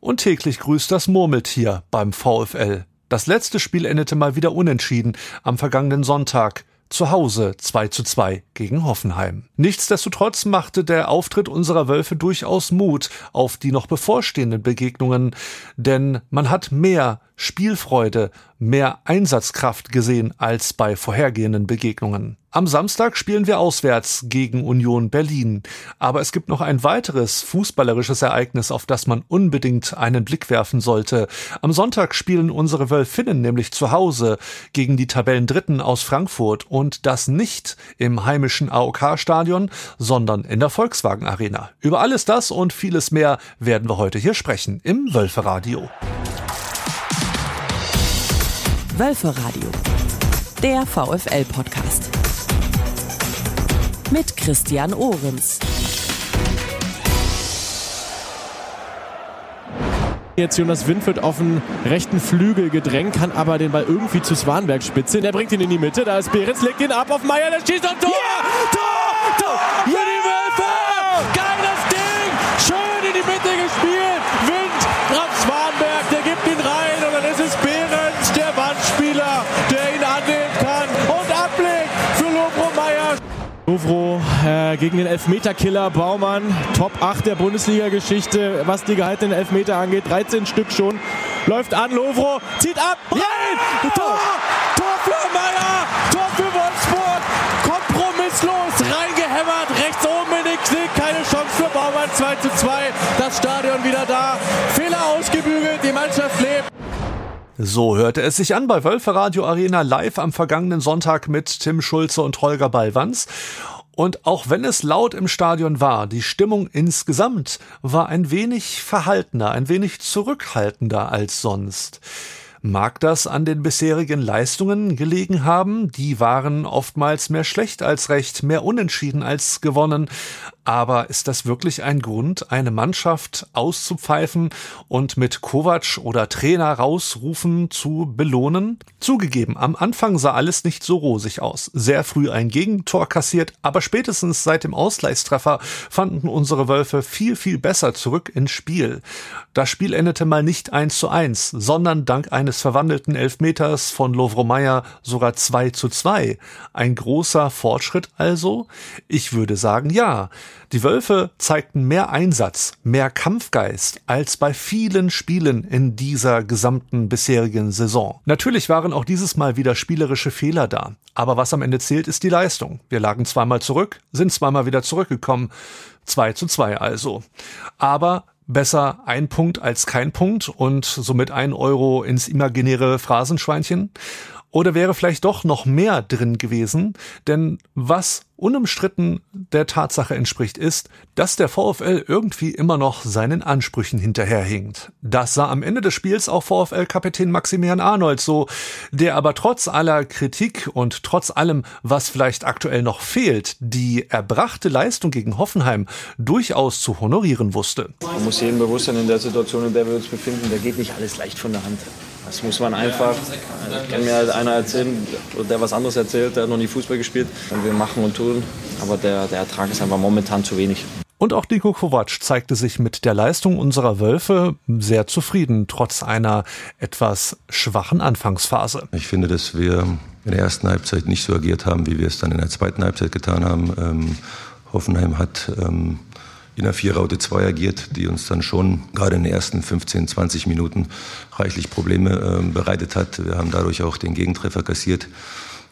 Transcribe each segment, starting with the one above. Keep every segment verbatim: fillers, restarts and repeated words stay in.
Und täglich grüßt das Murmeltier beim VfL. Das letzte Spiel endete mal wieder unentschieden am vergangenen Sonntag. Zu Hause zwei zu zwei gegen Hoffenheim. Nichtsdestotrotz machte der Auftritt unserer Wölfe durchaus Mut auf die noch bevorstehenden Begegnungen, denn man hat mehr Spielfreude, mehr Einsatzkraft gesehen als bei vorhergehenden Begegnungen. Am Samstag spielen wir auswärts gegen Union Berlin, aber es gibt noch ein weiteres fußballerisches Ereignis, auf das man unbedingt einen Blick werfen sollte. Am Sonntag spielen unsere Wölfinnen nämlich zu Hause gegen die Tabellendritten aus Frankfurt und das nicht im heimischen A O K-Stadion, sondern in der Volkswagen-Arena. Über alles das und vieles mehr werden wir heute hier sprechen im Wölferadio. Wölferadio, der VfL-Podcast mit Christian Ohrens. Jetzt Jonas Wind wird auf den rechten Flügel gedrängt, kann aber den Ball irgendwie zu Swanberg spitzen. Der bringt ihn in die Mitte, da ist Beritz, legt ihn ab auf Meyer, der schießt und Tor! Yeah! Tor! Tor! Für yeah! die Wölfe! Geiles Ding! Schön in die Mitte gespielt! Wind auf Swanberg, der gibt ihn rein und dann ist es Behrens, der Wandspieler, der ihn annehmen kann und ablegt für Lobro Meyer. Lovro äh, gegen den Elfmeterkiller Baumann, Top acht der Bundesliga-Geschichte, was die gehaltenen Elfmeter angeht, dreizehn Stück schon, läuft an, Lovro zieht ab, ja! Tor! Tor! Tor für Meyer, Tor für Wolfsburg, kompromisslos, reingehämmert, rechts oben in den Knick, keine Chance für Baumann, zwei zu zwei, das Stadion wieder da, Fehler ausgebügelt, die Mannschaft lebt. So hörte es sich an bei Wölferadio Arena Live am vergangenen Sonntag mit Tim Schulze und Holger Ballwanz. Und auch wenn es laut im Stadion war, die Stimmung insgesamt war ein wenig verhaltener, ein wenig zurückhaltender als sonst. Mag das an den bisherigen Leistungen gelegen haben? Die waren oftmals mehr schlecht als recht, mehr unentschieden als gewonnen. Aber ist das wirklich ein Grund, eine Mannschaft auszupfeifen und mit Kovac oder Trainer rausrufen zu belohnen? Zugegeben, am Anfang sah alles nicht so rosig aus. Sehr früh ein Gegentor kassiert, aber spätestens seit dem Ausgleichstreffer fanden unsere Wölfe viel, viel besser zurück ins Spiel. Das Spiel endete mal nicht eins zu eins, sondern dank eines verwandelten Elfmeters von Lovro Meyer sogar zwei zu zwei. Ein großer Fortschritt also? Ich würde sagen, ja. Die Wölfe zeigten mehr Einsatz, mehr Kampfgeist als bei vielen Spielen in dieser gesamten bisherigen Saison. Natürlich waren auch dieses Mal wieder spielerische Fehler da. Aber was am Ende zählt, ist die Leistung. Wir lagen zweimal zurück, sind zweimal wieder zurückgekommen. zwei zu zwei also. Aber besser ein Punkt als kein Punkt und somit ein Euro ins imaginäre Phrasenschweinchen. Oder wäre vielleicht doch noch mehr drin gewesen? Denn was unumstritten der Tatsache entspricht, ist, dass der VfL irgendwie immer noch seinen Ansprüchen hinterherhinkt. Das sah am Ende des Spiels auch VfL-Kapitän Maximilian Arnold so, der aber trotz aller Kritik und trotz allem, was vielleicht aktuell noch fehlt, die erbrachte Leistung gegen Hoffenheim durchaus zu honorieren wusste. Man muss jedem bewusst sein, in der Situation, in der wir uns befinden, da geht nicht alles leicht von der Hand. Das muss man einfach, das kann mir halt einer erzählen, der was anderes erzählt, der hat noch nie Fußball gespielt. Wir machen und tun, aber der, der Ertrag ist einfach momentan zu wenig. Und auch Niko Kovac zeigte sich mit der Leistung unserer Wölfe sehr zufrieden, trotz einer etwas schwachen Anfangsphase. Ich finde, dass wir in der ersten Halbzeit nicht so agiert haben, wie wir es dann in der zweiten Halbzeit getan haben. Ähm, Hoffenheim hat ähm, in der vier Raute zwei agiert, die uns dann schon gerade in den ersten fünfzehn, zwanzig Minuten reichlich Probleme äh, bereitet hat. Wir haben dadurch auch den Gegentreffer kassiert,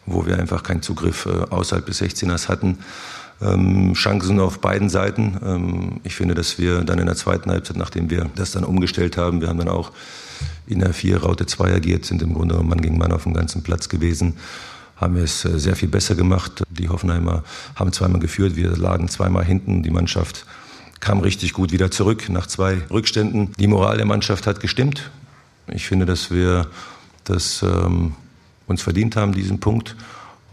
wo wir einfach keinen Zugriff äh, außerhalb des sechzehners hatten. Ähm, Chancen auf beiden Seiten. Ähm, ich finde, dass wir dann in der zweiten Halbzeit, nachdem wir das dann umgestellt haben, wir haben dann auch in der vier Raute zwei agiert, sind im Grunde Mann gegen Mann auf dem ganzen Platz gewesen, haben wir es äh, sehr viel besser gemacht. Die Hoffenheimer haben zweimal geführt, wir lagen zweimal hinten, die Mannschaft kam richtig gut wieder zurück nach zwei Rückständen. Die Moral der Mannschaft hat gestimmt. Ich finde, dass wir das ähm, uns verdient haben, diesen Punkt.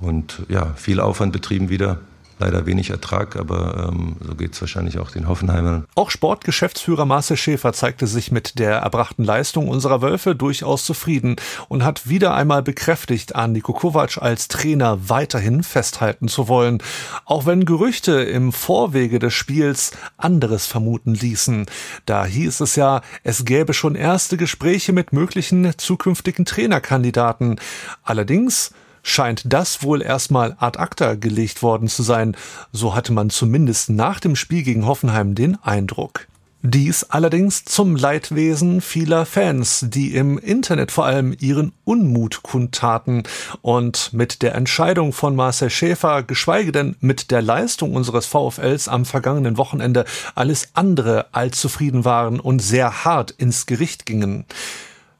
Und ja, viel Aufwand betrieben wieder. leider wenig Ertrag, aber ähm, so geht es wahrscheinlich auch den Hoffenheimern. Auch Sportgeschäftsführer Marcel Schäfer zeigte sich mit der erbrachten Leistung unserer Wölfe durchaus zufrieden und hat wieder einmal bekräftigt, an Niko Kovac als Trainer weiterhin festhalten zu wollen, auch wenn Gerüchte im Vorwege des Spiels anderes vermuten ließen. Da hieß es ja, es gäbe schon erste Gespräche mit möglichen zukünftigen Trainerkandidaten. Allerdings scheint das wohl erstmal ad acta gelegt worden zu sein. So hatte man zumindest nach dem Spiel gegen Hoffenheim den Eindruck. Dies allerdings zum Leidwesen vieler Fans, die im Internet vor allem ihren Unmut kundtaten. Und mit der Entscheidung von Marcel Schäfer, geschweige denn mit der Leistung unseres VfLs am vergangenen Wochenende, alles andere als zufrieden waren und sehr hart ins Gericht gingen.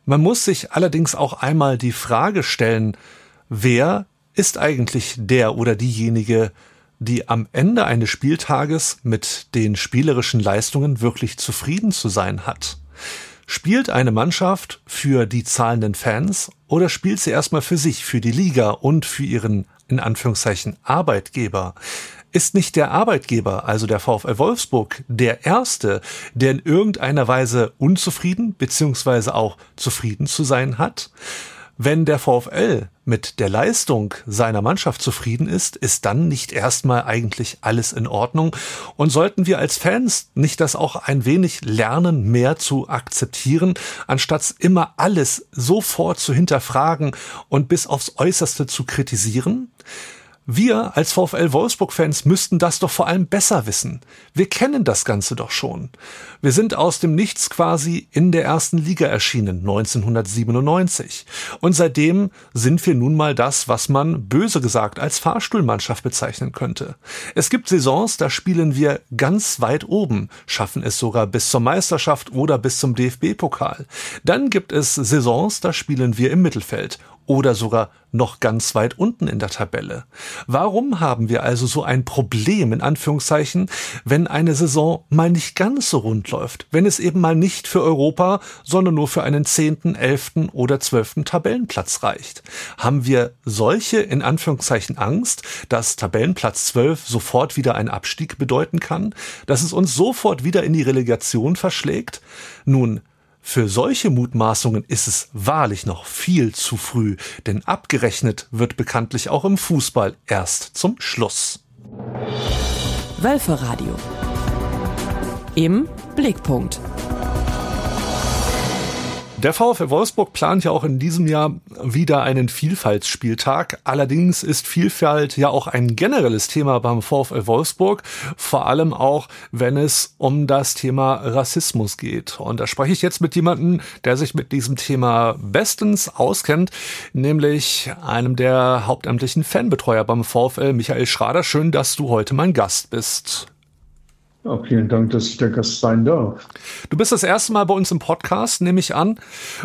Man muss sich allerdings auch einmal die Frage stellen, wer ist eigentlich der oder diejenige, die am Ende eines Spieltages mit den spielerischen Leistungen wirklich zufrieden zu sein hat? Spielt eine Mannschaft für die zahlenden Fans oder spielt sie erstmal für sich, für die Liga und für ihren, in Anführungszeichen, Arbeitgeber? Ist nicht der Arbeitgeber, also der VfL Wolfsburg, der Erste, der in irgendeiner Weise unzufrieden bzw. auch zufrieden zu sein hat? Wenn der VfL mit der Leistung seiner Mannschaft zufrieden ist, ist dann nicht erstmal eigentlich alles in Ordnung? Und sollten wir als Fans nicht das auch ein wenig lernen, mehr zu akzeptieren, anstatt immer alles sofort zu hinterfragen und bis aufs Äußerste zu kritisieren? Wir als VfL Wolfsburg-Fans müssten das doch vor allem besser wissen. Wir kennen das Ganze doch schon. Wir sind aus dem Nichts quasi in der ersten Liga erschienen, neunzehnhundertsiebenundneunzig. Und seitdem sind wir nun mal das, was man, böse gesagt, als Fahrstuhlmannschaft bezeichnen könnte. Es gibt Saisons, da spielen wir ganz weit oben, schaffen es sogar bis zur Meisterschaft oder bis zum D F B-Pokal. Dann gibt es Saisons, da spielen wir im Mittelfeld oder sogar noch ganz weit unten in der Tabelle. Warum haben wir also so ein Problem, in Anführungszeichen, wenn eine Saison mal nicht ganz so rund läuft, wenn es eben mal nicht für Europa, sondern nur für einen zehnten, elften oder zwölften Tabellenplatz reicht? Haben wir solche, in Anführungszeichen, Angst, dass Tabellenplatz zwölf sofort wieder einen Abstieg bedeuten kann, dass es uns sofort wieder in die Relegation verschlägt? Nun, für solche Mutmaßungen ist es wahrlich noch viel zu früh, denn abgerechnet wird bekanntlich auch im Fußball erst zum Schluss. Wölferadio im Blickpunkt. Der VfL Wolfsburg plant ja auch in diesem Jahr wieder einen Vielfaltsspieltag. Allerdings ist Vielfalt ja auch ein generelles Thema beim VfL Wolfsburg, vor allem auch, wenn es um das Thema Rassismus geht. Und da spreche ich jetzt mit jemandem, der sich mit diesem Thema bestens auskennt, nämlich einem der hauptamtlichen Fanbetreuer beim VfL, Michael Schrader. Schön, dass du heute mein Gast bist. Ja, vielen Dank, dass ich der Gast sein darf. Du bist das erste Mal bei uns im Podcast, nehme ich an.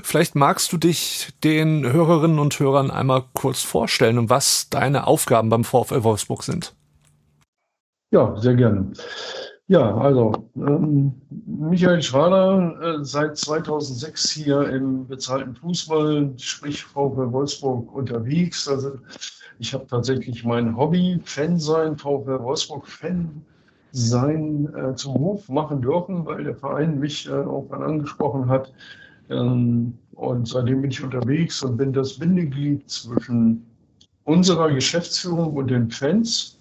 Vielleicht magst du dich den Hörerinnen und Hörern einmal kurz vorstellen und was deine Aufgaben beim VfL Wolfsburg sind. Ja, sehr gerne. Ja, also ähm, Michael Schrader, äh, seit zweitausendsechs hier im bezahlten Fußball, sprich VfL Wolfsburg, unterwegs. Also ich habe tatsächlich mein Hobby, Fan sein, VfL Wolfsburg Fan sein äh, zum Hof machen dürfen, weil der Verein mich äh, auch dann angesprochen hat. Ähm, und seitdem bin ich unterwegs und bin das Bindeglied zwischen unserer Geschäftsführung und den Fans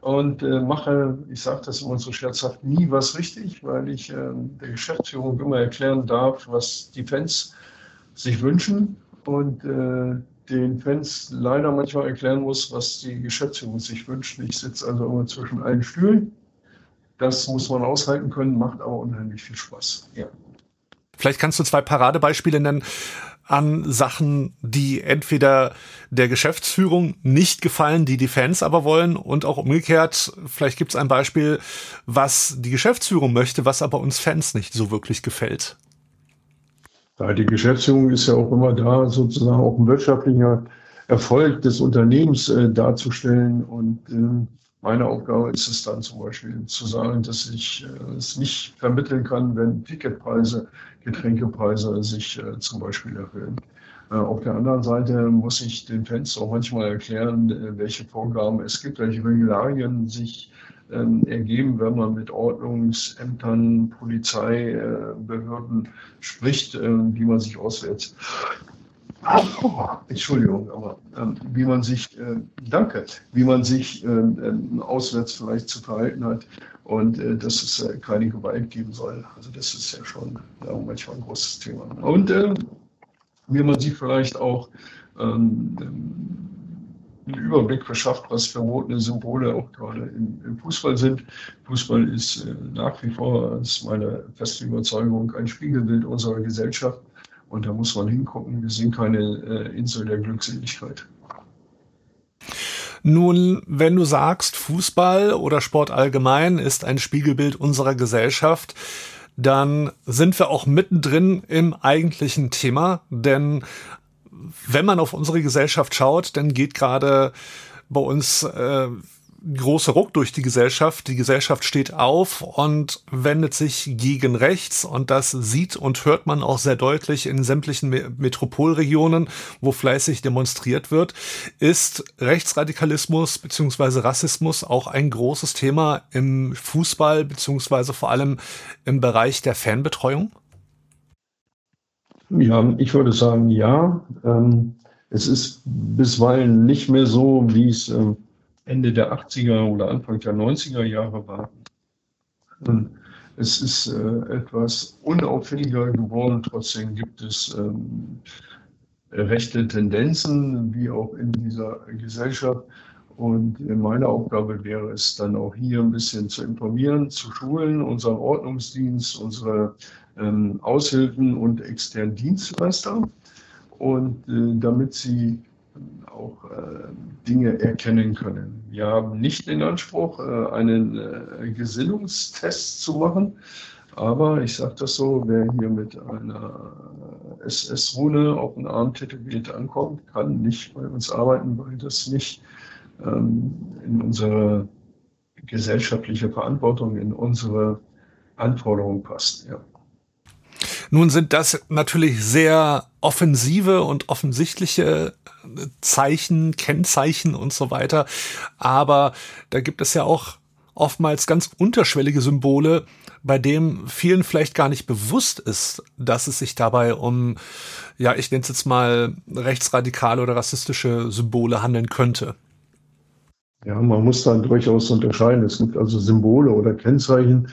und äh, mache, ich sage das immer so scherzhaft, nie was richtig, weil ich äh, der Geschäftsführung immer erklären darf, was die Fans sich wünschen und äh, den Fans leider manchmal erklären muss, was die Geschäftsführung sich wünscht. Ich sitze also immer zwischen allen Stühlen. Das muss man aushalten können, macht aber unheimlich viel Spaß. Ja. Vielleicht kannst du zwei Paradebeispiele nennen an Sachen, die entweder der Geschäftsführung nicht gefallen, die die Fans aber wollen, und auch umgekehrt. Vielleicht gibt es ein Beispiel, was die Geschäftsführung möchte, was aber uns Fans nicht so wirklich gefällt. Ja, die Geschäftsführung ist ja auch immer da, sozusagen auch ein wirtschaftlicher Erfolg des Unternehmens äh, darzustellen und ähm, meine Aufgabe ist es dann zum Beispiel zu sagen, dass ich äh, es nicht vermitteln kann, wenn Ticketpreise, Getränkepreise sich äh, zum Beispiel erhöhen. Auf der anderen Seite muss ich den Fans auch manchmal erklären, welche Vorgaben es gibt, welche Regularien sich ähm, ergeben, wenn man mit Ordnungsämtern, Polizeibehörden äh, spricht, ähm, die man sich auswärts, oh, Entschuldigung, aber ähm, wie man sich, äh, danke, wie man sich ähm, auswärts vielleicht zu verhalten hat und äh, dass es äh, keine Gewalt geben soll. Also das ist ja schon ja, manchmal ein großes Thema. Und ähm, wie man sich vielleicht auch ähm, einen Überblick verschafft, was verbotene Symbole auch gerade im, im Fußball sind. Fußball ist äh, nach wie vor, das ist meine feste Überzeugung, ein Spiegelbild unserer Gesellschaft. Und da muss man hingucken, wir sind keine äh, Insel der Glückseligkeit. Nun, wenn du sagst, Fußball oder Sport allgemein ist ein Spiegelbild unserer Gesellschaft, dann sind wir auch mittendrin im eigentlichen Thema. Denn wenn man auf unsere Gesellschaft schaut, dann geht gerade bei uns äh, großer Ruck durch die Gesellschaft. Die Gesellschaft steht auf und wendet sich gegen rechts. Und das sieht und hört man auch sehr deutlich in sämtlichen Me- Metropolregionen, wo fleißig demonstriert wird. Ist Rechtsradikalismus bzw. Rassismus auch ein großes Thema im Fußball bzw. vor allem im Bereich der Fanbetreuung? Ja, ich würde sagen, ja. Ähm, es ist bisweilen nicht mehr so, wie es ähm Ende der achtziger oder Anfang der neunziger Jahre war. Es ist äh, etwas unauffälliger geworden. Trotzdem gibt es ähm, rechte Tendenzen, wie auch in dieser Gesellschaft. Und meine Aufgabe wäre es dann auch hier ein bisschen zu informieren, zu schulen, unseren Ordnungsdienst, unsere ähm, Aushilfen und externen Dienstleister. Und äh, damit sie auch äh, Dinge erkennen können. Wir haben nicht den Anspruch, äh, einen äh, Gesinnungstest zu machen, aber ich sage das so, wer hier mit einer S S-Rune auf den Arm tätowiert ankommt, kann nicht bei uns arbeiten, weil das nicht ähm, in unsere gesellschaftliche Verantwortung, in unsere Anforderungen passt. Ja. Nun sind das natürlich sehr offensive und offensichtliche Zeichen, Kennzeichen und so weiter. Aber da gibt es ja auch oftmals ganz unterschwellige Symbole, bei dem vielen vielleicht gar nicht bewusst ist, dass es sich dabei um, ja, ich nenne es jetzt mal rechtsradikale oder rassistische Symbole handeln könnte. Ja, man muss dann durchaus unterscheiden. Es gibt also Symbole oder Kennzeichen,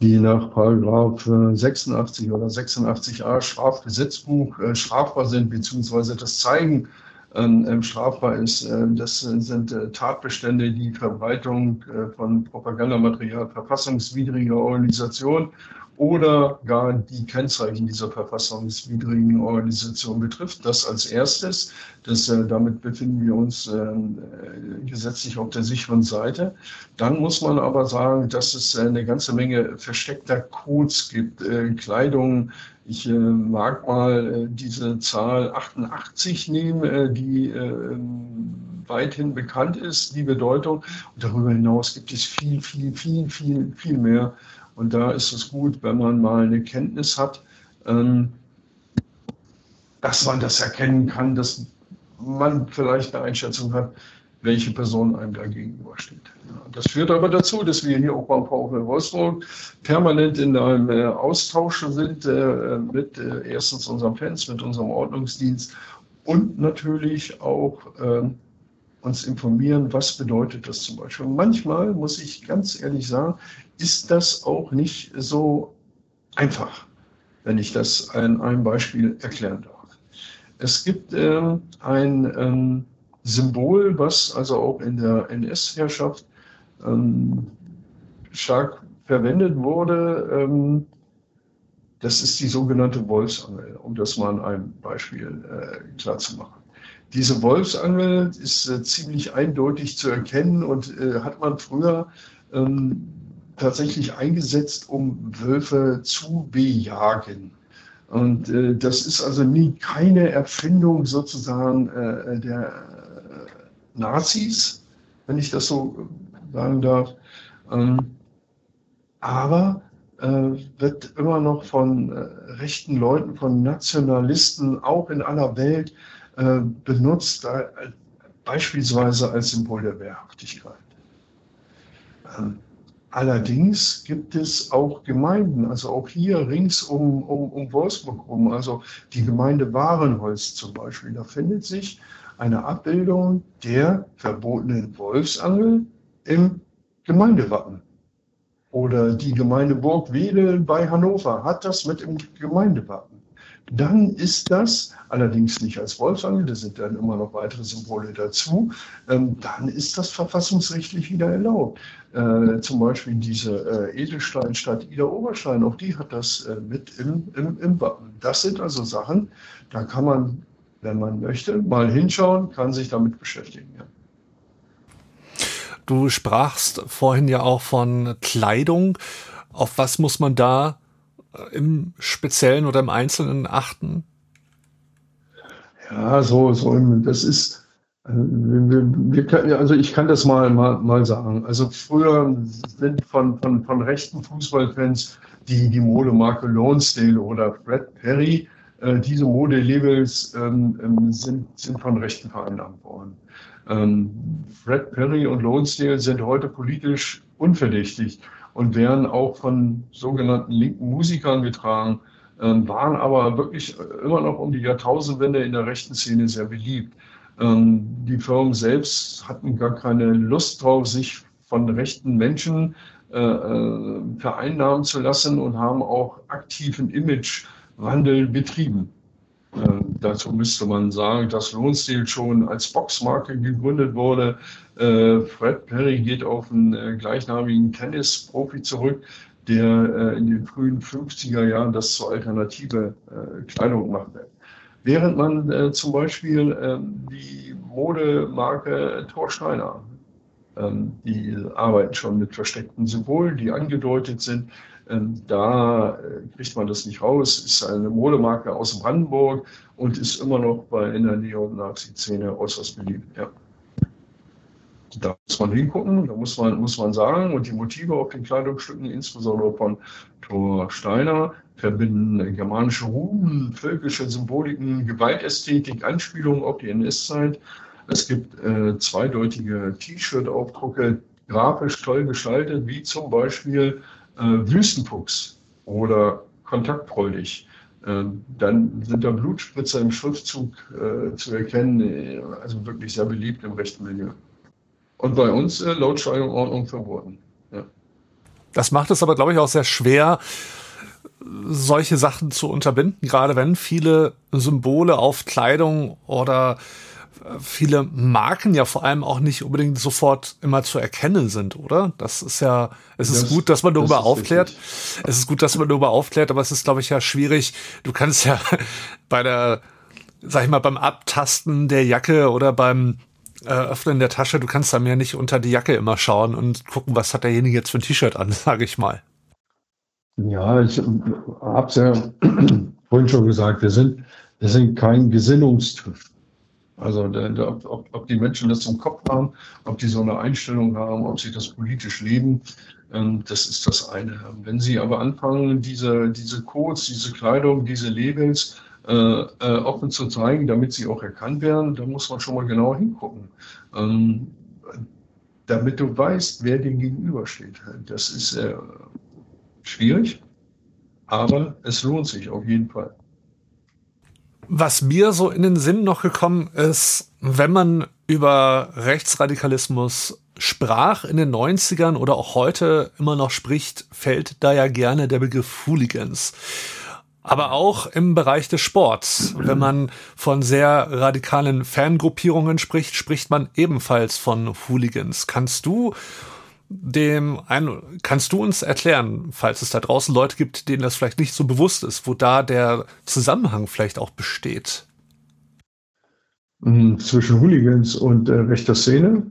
die nach Paragraph sechsundachtzig oder sechsundachtzig a Strafgesetzbuch äh, strafbar sind, beziehungsweise das Zeigen ähm, strafbar ist. Äh, das sind äh, Tatbestände, die Verbreitung äh, von Propagandamaterial verfassungswidriger Organisation oder gar die Kennzeichen dieser verfassungswidrigen Organisation betrifft. Das als erstes. Das, äh, damit befinden wir uns äh, gesetzlich auf der sicheren Seite. Dann muss man aber sagen, dass es äh, eine ganze Menge versteckter Codes gibt, äh, Kleidung. Ich äh, mag mal äh, diese Zahl achtundachtzig nehmen, äh, die äh, weithin bekannt ist, die Bedeutung. Und darüber hinaus gibt es viel, viel, viel, viel, viel mehr. Und da ist es gut, wenn man mal eine Kenntnis hat, dass man das erkennen kann, dass man vielleicht eine Einschätzung hat, welche Person einem da gegenübersteht. Das führt aber dazu, dass wir hier auch beim VfL Wolfsburg permanent in einem Austausch sind mit erstens unseren Fans, mit unserem Ordnungsdienst und natürlich auch uns informieren, was bedeutet das zum Beispiel. Manchmal, muss ich ganz ehrlich sagen, ist das auch nicht so einfach, wenn ich das an einem Beispiel erklären darf. Es gibt äh, ein ähm, Symbol, was also auch in der N S-Herrschaft ähm, stark verwendet wurde. Ähm, das ist die sogenannte Wolfsangel, um das mal an einem Beispiel äh, klar zu machen. Diese Wolfsangel ist äh, ziemlich eindeutig zu erkennen und äh, hat man früher ähm, tatsächlich eingesetzt, um Wölfe zu bejagen. Und äh, das ist also nie keine Erfindung sozusagen äh, der Nazis, wenn ich das so sagen darf. Ähm, aber wird immer noch von rechten Leuten, von Nationalisten, auch in aller Welt benutzt, beispielsweise als Symbol der Wehrhaftigkeit. Allerdings gibt es auch Gemeinden, also auch hier rings um, um, um Wolfsburg rum, also die Gemeinde Warenholz zum Beispiel, da findet sich eine Abbildung der verbotenen Wolfsangel im Gemeindewappen. Oder die Gemeinde Burgwedel bei Hannover hat das mit im Gemeindewappen. Dann ist das, allerdings nicht als Wolfsangel, da sind dann immer noch weitere Symbole dazu, ähm, dann ist das verfassungsrechtlich wieder erlaubt. Äh, zum Beispiel diese äh, Edelsteinstadt Ida-Oberstein, auch die hat das äh, mit im, im, im Wappen. Das sind also Sachen, da kann man, wenn man möchte, mal hinschauen, kann sich damit beschäftigen. Ja. Du sprachst vorhin ja auch von Kleidung. Auf was muss man da im Speziellen oder im Einzelnen achten? Ja, so, so, das ist, wir, wir, also ich kann das mal, mal, mal sagen. Also früher sind von, von, von rechten Fußballfans die, die Modemarke Lonsdale oder Fred Perry, äh, diese Modelabels ähm, sind, sind von rechten vereinnahmt worden. Ähm, Fred Perry und Lonsdale sind heute politisch unverdächtig und werden auch von sogenannten linken Musikern getragen, ähm, waren aber wirklich immer noch um die Jahrtausendwende in der rechten Szene sehr beliebt. Ähm, die Firmen selbst hatten gar keine Lust drauf, sich von rechten Menschen äh, äh, vereinnahmen zu lassen und haben auch aktiven Imagewandel betrieben. Ähm, dazu müsste man sagen, dass Lonsdale schon als Boxmarke gegründet wurde. Äh, Fred Perry geht auf einen äh, gleichnamigen Tennisprofi zurück, der äh, in den frühen fünfziger Jahren das zur alternative äh, Kleidung machte. Während man äh, zum Beispiel äh, die Modemarke Thor Steiner, äh, die arbeiten schon mit versteckten Symbolen, die angedeutet sind, da kriegt man das nicht raus, ist eine Modemarke aus Brandenburg und ist immer noch bei in der Neonazi-Szene äußerst beliebt. Ja. Da muss man hingucken, da muss man, muss man sagen, und die Motive auf den Kleidungsstücken, insbesondere von Thor Steiner, verbinden germanische Runen, völkische Symboliken, Gewaltästhetik, Anspielungen auf die N S-Zeit. Es gibt äh, zweideutige T-Shirt-Aufdrucke, grafisch toll gestaltet, wie zum Beispiel Äh, Wüstenfuchs oder kontaktfreudig, äh, dann sind da Blutspritzer im Schriftzug äh, zu erkennen, also wirklich sehr beliebt im rechten Milieu. Und bei uns äh, laut Steuerordnung verboten. Ja. Das macht es aber, glaube ich, auch sehr schwer, solche Sachen zu unterbinden, gerade wenn viele Symbole auf Kleidung oder viele Marken ja vor allem auch nicht unbedingt sofort immer zu erkennen sind, oder? Das ist ja, es ist das, gut, dass man darüber aufklärt. Richtig. Es ist gut, dass man darüber aufklärt, aber es ist, glaube ich, ja schwierig. Du kannst ja bei der, sag ich mal, beim Abtasten der Jacke oder beim äh, Öffnen der Tasche, du kannst dann ja nicht unter die Jacke immer schauen und gucken, was hat derjenige jetzt für ein T-Shirt an, sage ich mal. Ja, ich hab's ja vorhin schon gesagt, wir sind, wir sind kein Gesinnungstisch. Also ob, ob die Menschen das im Kopf haben, ob die so eine Einstellung haben, ob sie das politisch leben, das ist das eine. Wenn sie aber anfangen, diese, diese Codes, diese Kleidung, diese Labels äh, offen zu zeigen, damit sie auch erkannt werden, dann muss man schon mal genau hingucken. Ähm, damit du weißt, wer dem gegenübersteht. Das ist äh, schwierig, aber es lohnt sich auf jeden Fall. Was mir so in den Sinn noch gekommen ist, wenn man über Rechtsradikalismus sprach in den neunzigern oder auch heute immer noch spricht, fällt da ja gerne der Begriff Hooligans. Aber auch im Bereich des Sports, wenn man von sehr radikalen Fangruppierungen spricht, spricht man ebenfalls von Hooligans. Kannst du dem ein, kannst du uns erklären, falls es da draußen Leute gibt, denen das vielleicht nicht so bewusst ist, wo da der Zusammenhang vielleicht auch besteht? Zwischen Hooligans und äh, rechter Szene,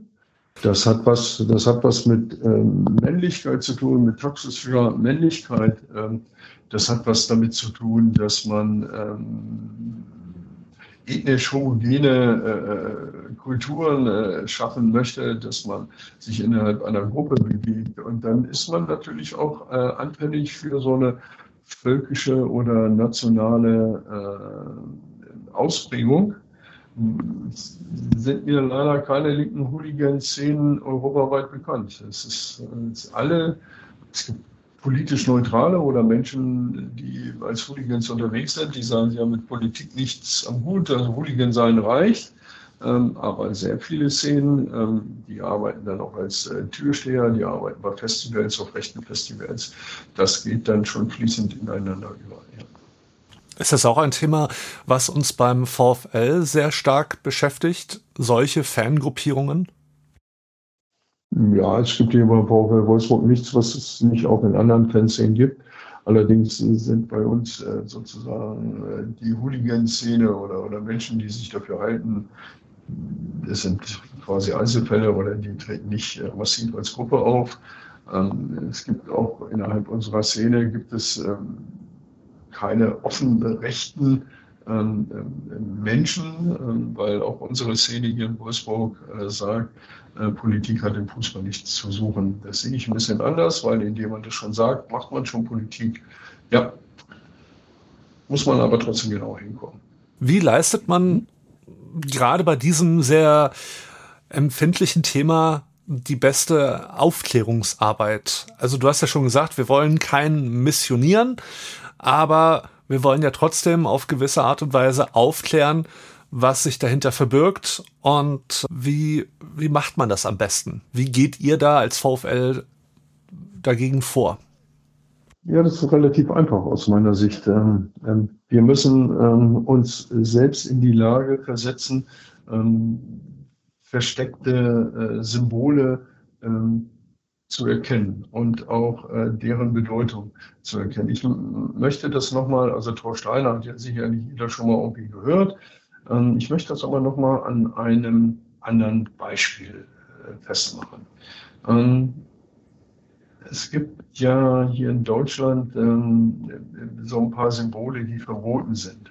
das hat was, das hat was mit ähm, Männlichkeit zu tun, mit toxischer Männlichkeit. Ähm, das hat was damit zu tun, dass man ähm, ethnisch homogene äh, Kulturen äh, schaffen möchte, dass man sich innerhalb einer Gruppe bewegt. Und dann ist man natürlich auch äh, anfällig für so eine völkische oder nationale äh, Ausprägung. Sind mir leider keine linken Hooligan-Szenen europaweit bekannt. Es ist, es ist alle, es gibt politisch Neutrale oder Menschen, die als Hooligans unterwegs sind, die sagen, sie haben mit Politik nichts am Hut, also Hooligan sein reicht. Ähm, aber sehr viele Szenen, ähm, die arbeiten dann auch als äh, Türsteher, die arbeiten bei Festivals, auf rechten Festivals. Das geht dann schon fließend ineinander über. Ja. Ist das auch ein Thema, was uns beim VfL sehr stark beschäftigt, solche Fangruppierungen? Ja, es gibt hier beim VfL Wolfsburg nichts, was es nicht auch in anderen Fanszenen gibt. Allerdings sind bei uns sozusagen die Hooligan-Szene oder, oder Menschen, die sich dafür halten, das sind quasi Einzelfälle oder die treten nicht massiv als Gruppe auf. Es gibt auch innerhalb unserer Szene gibt es keine offenen rechten ähm, Menschen, ähm, weil auch unsere Szene hier in Wolfsburg äh, sagt, äh, Politik hat im Fußball nichts zu suchen. Das sehe ich ein bisschen anders, weil indem man das schon sagt, macht man schon Politik. Ja, muss man aber trotzdem genau hinkommen. Wie leistet man gerade bei diesem sehr empfindlichen Thema die beste Aufklärungsarbeit? Also du hast ja schon gesagt, wir wollen kein Missionieren, aber wir wollen ja trotzdem auf gewisse Art und Weise aufklären, was sich dahinter verbirgt. Und wie, wie macht man das am besten? Wie geht ihr da als VfL dagegen vor? Ja, das ist relativ einfach aus meiner Sicht. Wir müssen uns selbst in die Lage versetzen, versteckte Symbole zu erkennen und auch äh, deren Bedeutung zu erkennen. Ich m- möchte das nochmal, also Thor Steiner hat ja sicherlich jeder schon mal irgendwie gehört. Ähm, ich möchte das aber nochmal an einem anderen Beispiel äh, festmachen. Ähm, es gibt ja hier in Deutschland ähm, so ein paar Symbole, die verboten sind.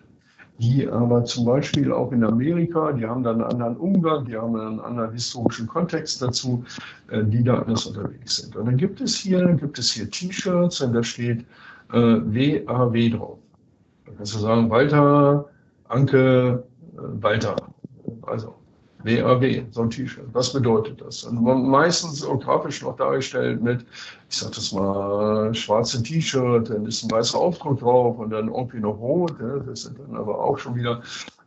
Die aber zum Beispiel auch in Amerika, die haben dann einen anderen Umgang, die haben einen anderen historischen Kontext dazu, die da anders unterwegs sind. Und dann gibt es hier, gibt es hier T-Shirts und da steht äh, W A W drauf. Da kannst du sagen, Walter, Anke, äh, Walter. Also W A W, so ein T-Shirt. Was bedeutet das? Und meistens auch grafisch noch dargestellt mit, ich sag das mal, schwarze T-Shirt, dann ist ein weißer Aufdruck drauf und dann irgendwie noch rot. Das sind dann aber auch schon wieder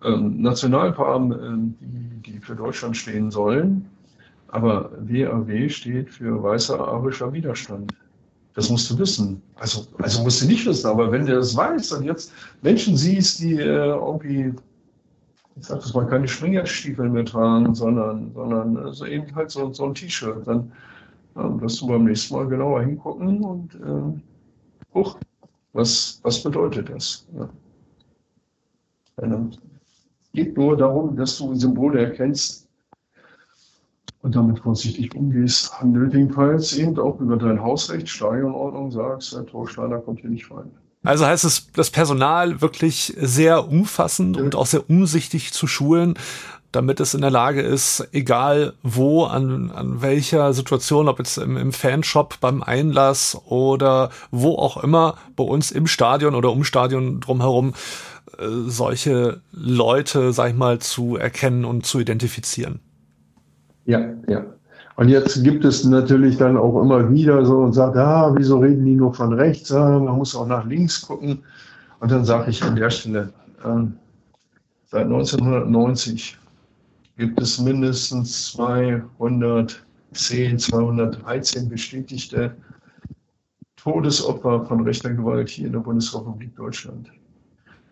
ähm, Nationalfarben, ähm, die, die für Deutschland stehen sollen. Aber W A W steht für weißer arabischer Widerstand. Das musst du wissen. Also, also musst du nicht wissen, aber wenn du das weißt und jetzt Menschen siehst, die äh, irgendwie, ich sag das mal, keine Schwingerstiefel mehr tragen, sondern, sondern also eben halt so, so ein T-Shirt. Dann wirst du beim nächsten Mal genauer hingucken und äh, huch, was, was bedeutet das? Ja. Es geht nur darum, dass du Symbole erkennst und damit vorsichtig umgehst. Nötigenfalls eben auch über dein Hausrecht, Stadionordnung sagst, der Torsteiner kommt hier nicht rein. Also heißt es, das Personal wirklich sehr umfassend und auch sehr umsichtig zu schulen, damit es in der Lage ist, egal wo, an, an welcher Situation, ob jetzt im, im Fanshop, beim Einlass oder wo auch immer, bei uns im Stadion oder um Stadion drumherum, äh, solche Leute, sag ich mal, zu erkennen und zu identifizieren. Ja, ja. Und jetzt gibt es natürlich dann auch immer wieder so und sagt, ah, wieso reden die nur von rechts? Ah, man muss auch nach links gucken. Und dann sage ich an der Stelle, äh, seit neunzehnhundertneunzig gibt es mindestens zweihundertzehn, zweihundertdreizehn bestätigte Todesopfer von rechter Gewalt hier in der Bundesrepublik Deutschland.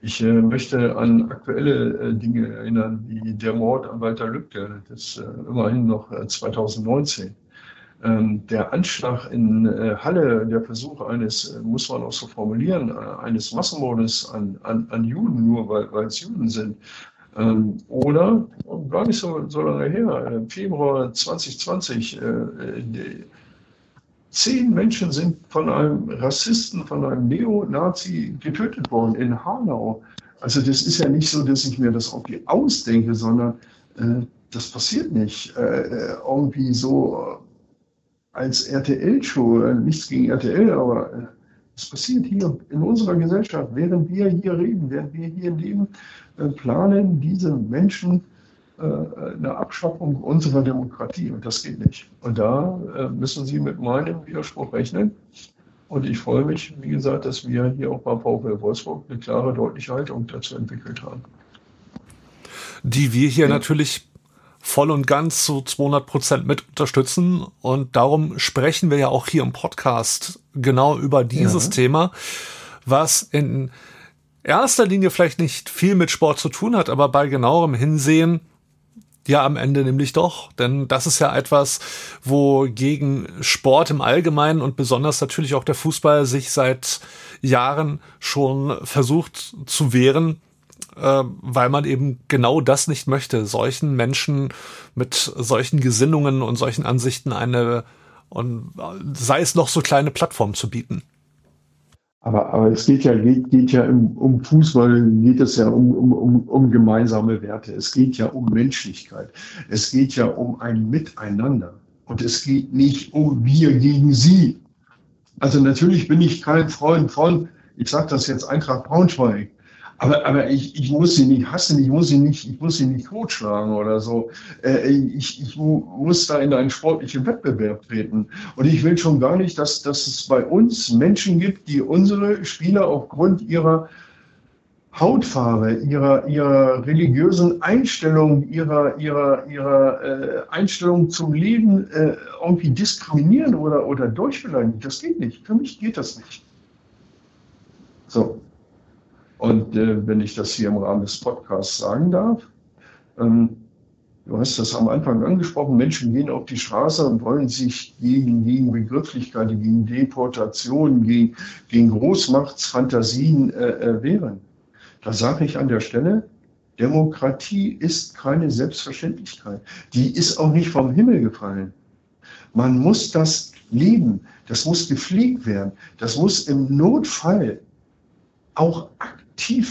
Ich äh, möchte an aktuelle äh, Dinge erinnern, wie der Mord an Walter Lübcke, das äh, immerhin noch äh, zweitausendneunzehn. Ähm, der Anschlag in äh, Halle, der Versuch eines, äh, muss man auch so formulieren, äh, eines Massenmordes an, an, an Juden, nur weil es Juden sind. Ähm, oder, oh, gar nicht so, so lange her, äh, Februar zwanzig zwanzig, äh, äh, Zehn Menschen sind von einem Rassisten, von einem Neonazi getötet worden in Hanau. Also das ist ja nicht so, dass ich mir das irgendwie ausdenke, sondern äh, das passiert nicht. Äh, irgendwie so als R T L-Show, nichts gegen R T L, aber äh, das passiert hier in unserer Gesellschaft. Während wir hier reden, während wir hier leben, äh, planen diese Menschen äh, eine Abschaffung unserer Demokratie und das geht nicht. Und da äh, müssen Sie mit meinem Widerspruch rechnen. Und ich freue mich, wie gesagt, dass wir hier auch beim VfL Wolfsburg eine klare, deutliche Haltung dazu entwickelt haben. Die wir hier ja. natürlich voll und ganz zu zweihundert Prozent mit unterstützen. Und darum sprechen wir ja auch hier im Podcast genau über dieses ja. Thema, was in erster Linie vielleicht nicht viel mit Sport zu tun hat, aber bei genauerem Hinsehen ja, am Ende nämlich doch, denn das ist ja etwas, wogegen Sport im Allgemeinen und besonders natürlich auch der Fußball sich seit Jahren schon versucht zu wehren, äh, weil man eben genau das nicht möchte, solchen Menschen mit solchen Gesinnungen und solchen Ansichten eine, und sei es noch so kleine Plattform zu bieten. Aber, aber es geht ja, geht, geht ja im, um Fußball, geht es ja um, um, um, um gemeinsame Werte. Es geht ja um Menschlichkeit. Es geht ja um ein Miteinander. Und es geht nicht um wir gegen sie. Also natürlich bin ich kein Freund von, ich sage das jetzt Eintracht Braunschweig, aber, aber ich, ich muss sie nicht hassen, ich muss sie nicht, ich muss sie nicht totschlagen oder so. Ich, ich muss da in einen sportlichen Wettbewerb treten. Und ich will schon gar nicht, dass, dass es bei uns Menschen gibt, die unsere Spieler aufgrund ihrer Hautfarbe, ihrer, ihrer religiösen Einstellung, ihrer, ihrer, ihrer äh, Einstellung zum Leben äh, irgendwie diskriminieren oder, oder durchbeleidigen. Das geht nicht. Für mich geht das nicht. So. Und äh, wenn ich das hier im Rahmen des Podcasts sagen darf, ähm, du hast das am Anfang angesprochen, Menschen gehen auf die Straße und wollen sich gegen, gegen Begrifflichkeiten, gegen Deportationen, gegen, gegen Großmachtsfantasien äh, wehren. Da sage ich an der Stelle, Demokratie ist keine Selbstverständlichkeit. Die ist auch nicht vom Himmel gefallen. Man muss das leben, das muss gepflegt werden, das muss im Notfall auch aktiv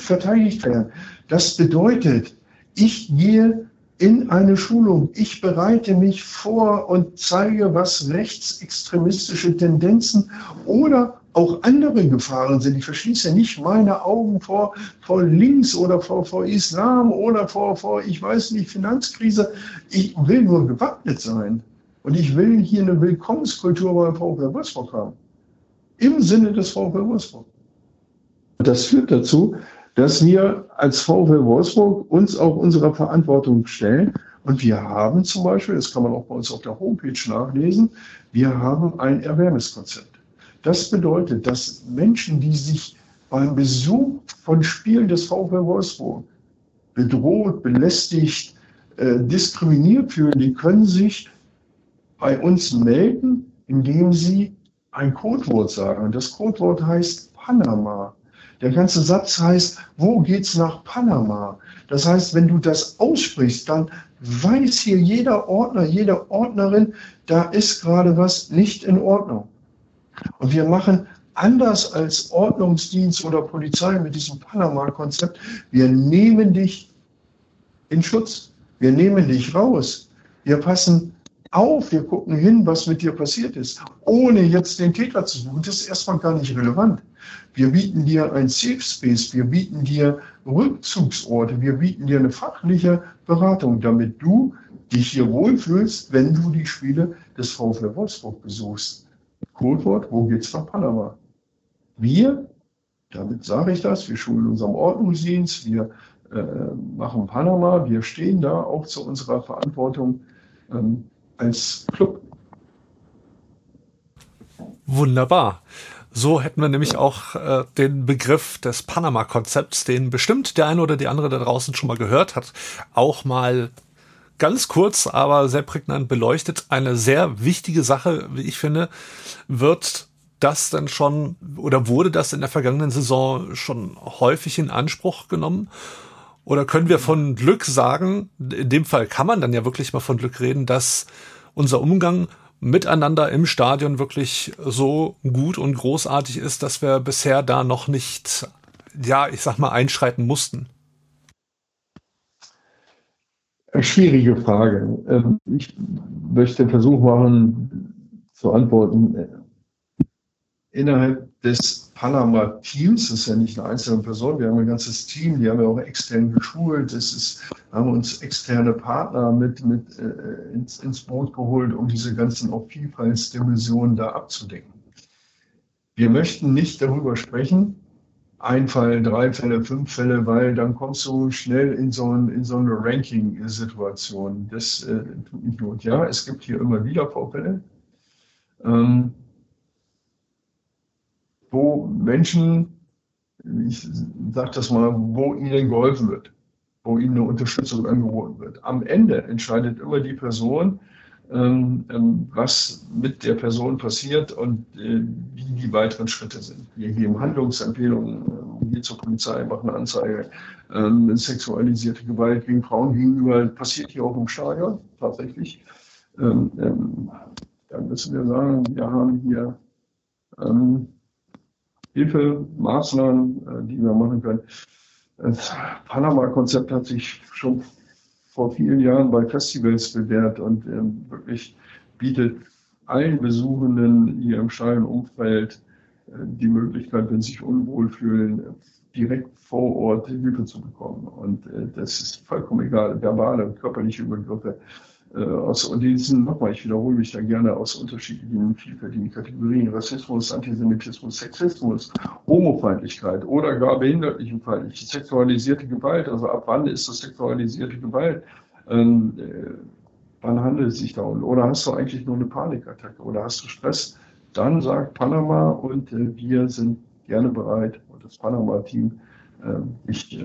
verteidigt werden. Das bedeutet, ich gehe in eine Schulung, ich bereite mich vor und zeige, was rechtsextremistische Tendenzen oder auch andere Gefahren sind. Ich verschließe nicht meine Augen vor, vor links oder vor, vor Islam oder vor, vor, ich weiß nicht, Finanzkrise. Ich will nur gewappnet sein. Und ich will hier eine Willkommenskultur beim VfL Wolfsburg haben. Im Sinne des VfL Wolfsburg. Das führt dazu, dass wir als VfL Wolfsburg uns auch unserer Verantwortung stellen. Und wir haben zum Beispiel, das kann man auch bei uns auf der Homepage nachlesen, wir haben ein Awareness-Konzept. Das bedeutet, dass Menschen, die sich beim Besuch von Spielen des VfL Wolfsburg bedroht, belästigt, äh, diskriminiert fühlen, die können sich bei uns melden, indem sie ein Codewort sagen. Und das Codewort heißt Panama. Der ganze Satz heißt, wo geht's nach Panama? Das heißt, wenn du das aussprichst, dann weiß hier jeder Ordner, jede Ordnerin, da ist gerade was nicht in Ordnung. Und wir machen anders als Ordnungsdienst oder Polizei mit diesem Panama-Konzept, wir nehmen dich in Schutz, wir nehmen dich raus, wir passen auf, wir gucken hin, was mit dir passiert ist, ohne jetzt den Täter zu suchen. Das ist erstmal gar nicht relevant. Wir bieten dir ein Safe Space, wir bieten dir Rückzugsorte, wir bieten dir eine fachliche Beratung, damit du dich hier wohlfühlst, wenn du die Spiele des VfL Wolfsburg besuchst. Codewort, wo geht's nach Panama? Wir, damit sage ich das, wir schulen unserem Ordnungsdienst, wir äh, machen Panama, wir stehen da auch zu unserer Verantwortung ähm, als Club. Wunderbar. So hätten wir nämlich auch äh, den Begriff des Panama-Konzepts, den bestimmt der eine oder die andere da draußen schon mal gehört hat, auch mal ganz kurz, aber sehr prägnant beleuchtet. Eine sehr wichtige Sache, wie ich finde, wird das dann schon oder wurde das in der vergangenen Saison schon häufig in Anspruch genommen? Oder können wir von Glück sagen, in dem Fall kann man dann ja wirklich mal von Glück reden, dass unser Umgang miteinander im Stadion wirklich so gut und großartig ist, dass wir bisher da noch nicht ja, ich sag mal, einschreiten mussten? Schwierige Frage. Ich möchte den Versuch machen, zu antworten. Innerhalb des Panama-Teams, das ist ja nicht eine einzelne Person, wir haben ein ganzes Team, die haben ja auch extern geschult, das ist, haben uns externe Partner mit, mit äh, ins, ins Boot geholt, um diese ganzen auch Vielfaltsdimensionen da abzudecken. Wir möchten nicht darüber sprechen, ein Fall, drei Fälle, fünf Fälle, weil dann kommst du schnell in so, ein, in so eine Ranking-Situation. Das äh, tut nicht gut. Ja, es gibt hier immer wieder Vorfälle, ähm, wo Menschen, ich sage das mal, wo ihnen geholfen wird, wo ihnen eine Unterstützung angeboten wird. Am Ende entscheidet immer die Person, ähm, ähm, was mit der Person passiert und äh, wie die weiteren Schritte sind. Wir geben Handlungsempfehlungen, wir äh, zur Polizei, machen eine Anzeige. Ähm, sexualisierte Gewalt gegen Frauen gegenüber passiert hier auch im Stadion, tatsächlich. Ähm, ähm, dann müssen wir sagen, wir haben hier ähm, Hilfe, Maßnahmen, die wir machen können. Das Panama-Konzept hat sich schon vor vielen Jahren bei Festivals bewährt und wirklich bietet allen Besuchenden hier im Stadion Umfeld die Möglichkeit, wenn sie sich unwohl fühlen, direkt vor Ort Hilfe zu bekommen. Und das ist vollkommen egal, verbale und körperliche Übergriffe. Aus, und diesen, nochmal, ich wiederhole mich da gerne, aus unterschiedlichen, vielfältigen Kategorien, Rassismus, Antisemitismus, Sexismus, Homofeindlichkeit oder gar Behindertenfeindlichkeit, sexualisierte Gewalt, also ab wann ist das sexualisierte Gewalt, ähm, äh, wann handelt es sich da um, oder hast du eigentlich nur eine Panikattacke oder hast du Stress, dann sagt Panama und äh, wir sind gerne bereit und das Panama-Team Dich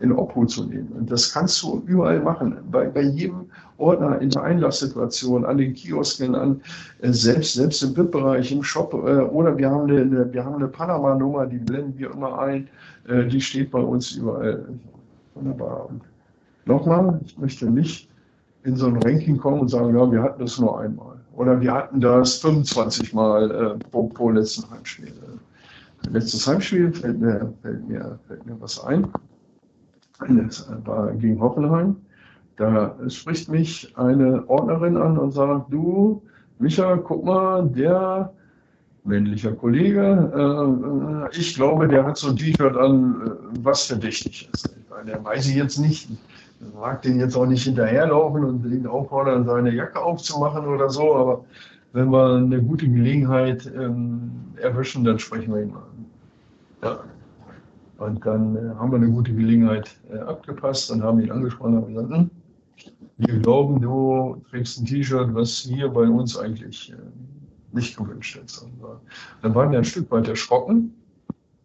in Obhut zu nehmen. Und das kannst du überall machen, bei, bei jedem Ordner in der Einlasssituation, an den Kiosken, an selbst, selbst im V I P-Bereich, im Shop oder wir haben eine, wir haben eine Panama-Nummer, die blenden wir immer ein, die steht bei uns überall. Wunderbar. Und nochmal, ich möchte nicht in so ein Ranking kommen und sagen, ja, wir hatten das nur einmal oder wir hatten das fünfundzwanzig Mal äh, pro, pro letzten Heimspiel. Letztes Heimspiel fällt mir, fällt mir, fällt mir was ein. Das war gegen Hoffenheim. Da spricht mich eine Ordnerin an und sagt, du, Micha, guck mal, der männliche Kollege, äh, ich glaube, der hat so ein T-Shirt an, was verdächtig ist. Der weiß ich jetzt nicht. Ich mag den jetzt auch nicht hinterherlaufen und ihn auffordern, seine Jacke aufzumachen oder so, aber wenn wir eine gute Gelegenheit ähm, erwischen, dann sprechen wir ihn mal an. Ja. Und dann äh, haben wir eine gute Gelegenheit äh, abgepasst und haben ihn angesprochen und gesagt, hm, wir glauben, du trägst ein T-Shirt, was hier bei uns eigentlich äh, nicht gewünscht ist. Und, äh, dann waren wir ein Stück weit erschrocken.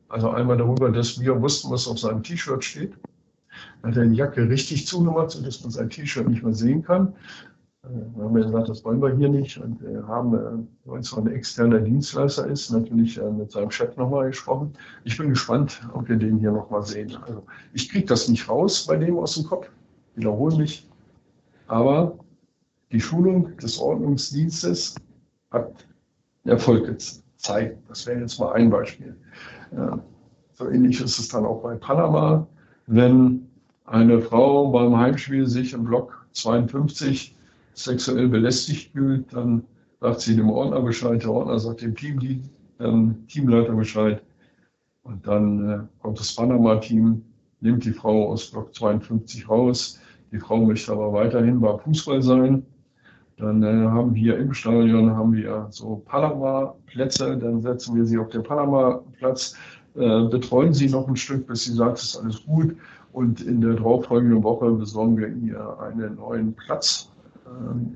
Also einmal darüber, dass wir wussten, was auf seinem T-Shirt steht. Dann hat er die Jacke richtig zugemacht, sodass man sein T-Shirt nicht mehr sehen kann. Wir haben gesagt, das wollen wir hier nicht und haben, weil es so ein externer Dienstleister ist, natürlich mit seinem Chef nochmal gesprochen. Ich bin gespannt, ob wir den hier nochmal sehen. Also ich kriege das nicht raus bei dem aus dem Kopf, wiederhole mich. Aber die Schulung des Ordnungsdienstes hat Erfolg gezeigt. Das wäre jetzt mal ein Beispiel. So ähnlich ist es dann auch bei Panama, wenn eine Frau beim Heimspiel sich im Block zweiundfünfzig sexuell belästigt fühlt, dann sagt sie dem Ordner Bescheid, der Ordner sagt dem Team, die, ähm, Teamleiter Bescheid und dann äh, kommt das Panama-Team, nimmt die Frau aus Block zweiundfünfzig raus, die Frau möchte aber weiterhin bei Fußball sein, dann äh, haben wir im Stadion haben wir so Panama-Plätze, dann setzen wir sie auf den Panama-Platz, äh, betreuen sie noch ein Stück, bis sie sagt, es ist alles gut und in der darauffolgenden Woche besorgen wir ihr einen neuen Platz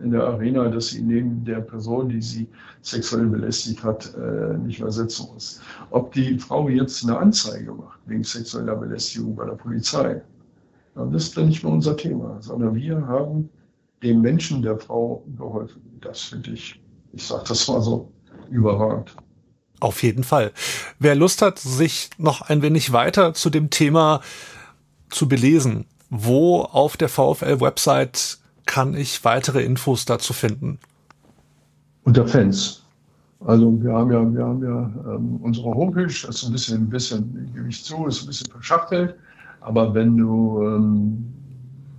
in der Arena, dass sie neben der Person, die sie sexuell belästigt hat, nicht mehr sitzen muss. Ob die Frau jetzt eine Anzeige macht wegen sexueller Belästigung bei der Polizei, das ist dann nicht mehr unser Thema, sondern wir haben dem Menschen, der Frau geholfen. Das finde ich, ich sage das mal so, überragend. Auf jeden Fall. Wer Lust hat, sich noch ein wenig weiter zu dem Thema zu belesen, wo auf der VfL-Website kann ich weitere Infos dazu finden? Unter Fans. Also wir haben ja, wir haben ja ähm, unsere Homepage, das ist ein bisschen, ein bisschen, gebe ich zu, ist ein bisschen verschachtelt, aber wenn du ähm,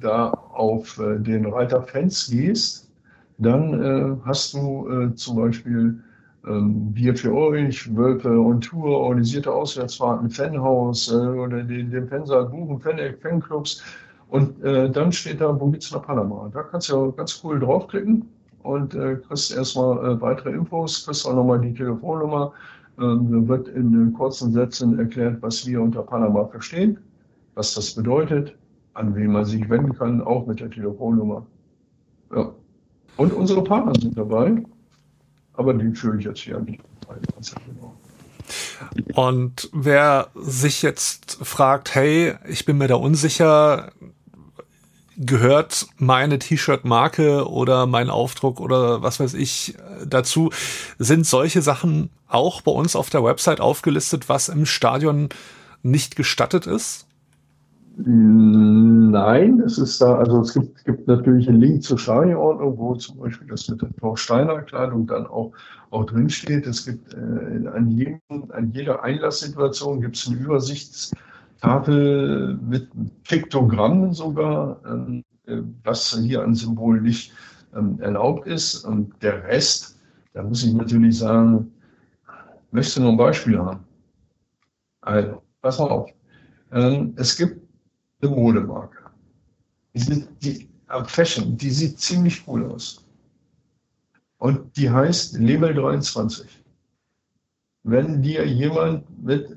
da auf äh, den Reiter Fans gehst, dann äh, hast du äh, zum Beispiel ähm, Bier für euch, Wölfe und Tour, organisierte Auswärtsfahrten, Fanhaus äh, oder den, den Fansaal buchen, Faneck, Fanclubs und äh, dann steht da, wo geht's nach Panama? Da kannst du ja ganz cool draufklicken. Und äh, kriegst erstmal äh, weitere Infos, kriegst auch nochmal die Telefonnummer. Ähm, dann wird in äh, kurzen Sätzen erklärt, was wir unter Panama verstehen, was das bedeutet, an wen man sich wenden kann, auch mit der Telefonnummer. Ja. Und unsere Partner sind dabei, aber die führe ich jetzt hier nicht. Und wer sich jetzt fragt, hey, ich bin mir da unsicher, gehört meine T-Shirt-Marke oder mein Aufdruck oder was weiß ich dazu? Sind solche Sachen auch bei uns auf der Website aufgelistet, was im Stadion nicht gestattet ist? Nein, es ist da, also es gibt, es gibt natürlich einen Link zur Stadionordnung, wo zum Beispiel das mit der Thor Steiner Kleidung dann auch, auch drinsteht. Es gibt äh, an, jedem, an jeder Einlasssituation gibt es eine Übersichts- Tafel mit Piktogrammen sogar, äh, was hier an Symbol nicht ähm, erlaubt ist. Und der Rest, da muss ich natürlich sagen, möchte nur ein Beispiel haben. Also, pass mal auf. Ähm, es gibt eine Modemarke. Die, die Fashion, die sieht ziemlich cool aus. Und die heißt Label dreiundzwanzig. Wenn dir jemand mit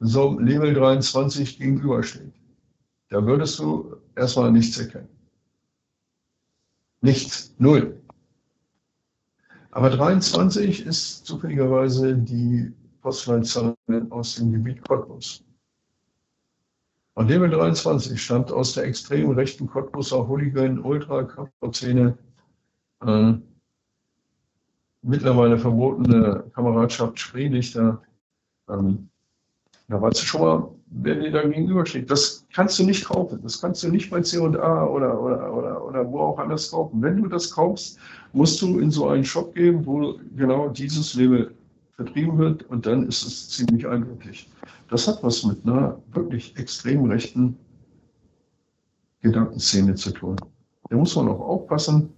so Label dreiundzwanzig gegenübersteht, da würdest du erstmal nichts erkennen. Nichts, null. Aber dreiundzwanzig ist zufälligerweise die Postleitzahl aus dem Gebiet Cottbus. Und Label dreiundzwanzig stammt aus der extrem rechten Cottbuser Hooligan-Ultra-Kampfszene, äh, mittlerweile verbotene Kameradschaft Spreelichter. Ähm, Da weißt du schon mal, wer dir da gegenübersteht. Das kannst du nicht kaufen. Das kannst du nicht bei C und A oder, oder, oder, oder wo auch anders kaufen. Wenn du das kaufst, musst du in so einen Shop gehen, wo genau dieses Label vertrieben wird. Und dann ist es ziemlich eindrücklich. Das hat was mit einer wirklich extrem rechten Gedankenszene zu tun. Da muss man auch aufpassen,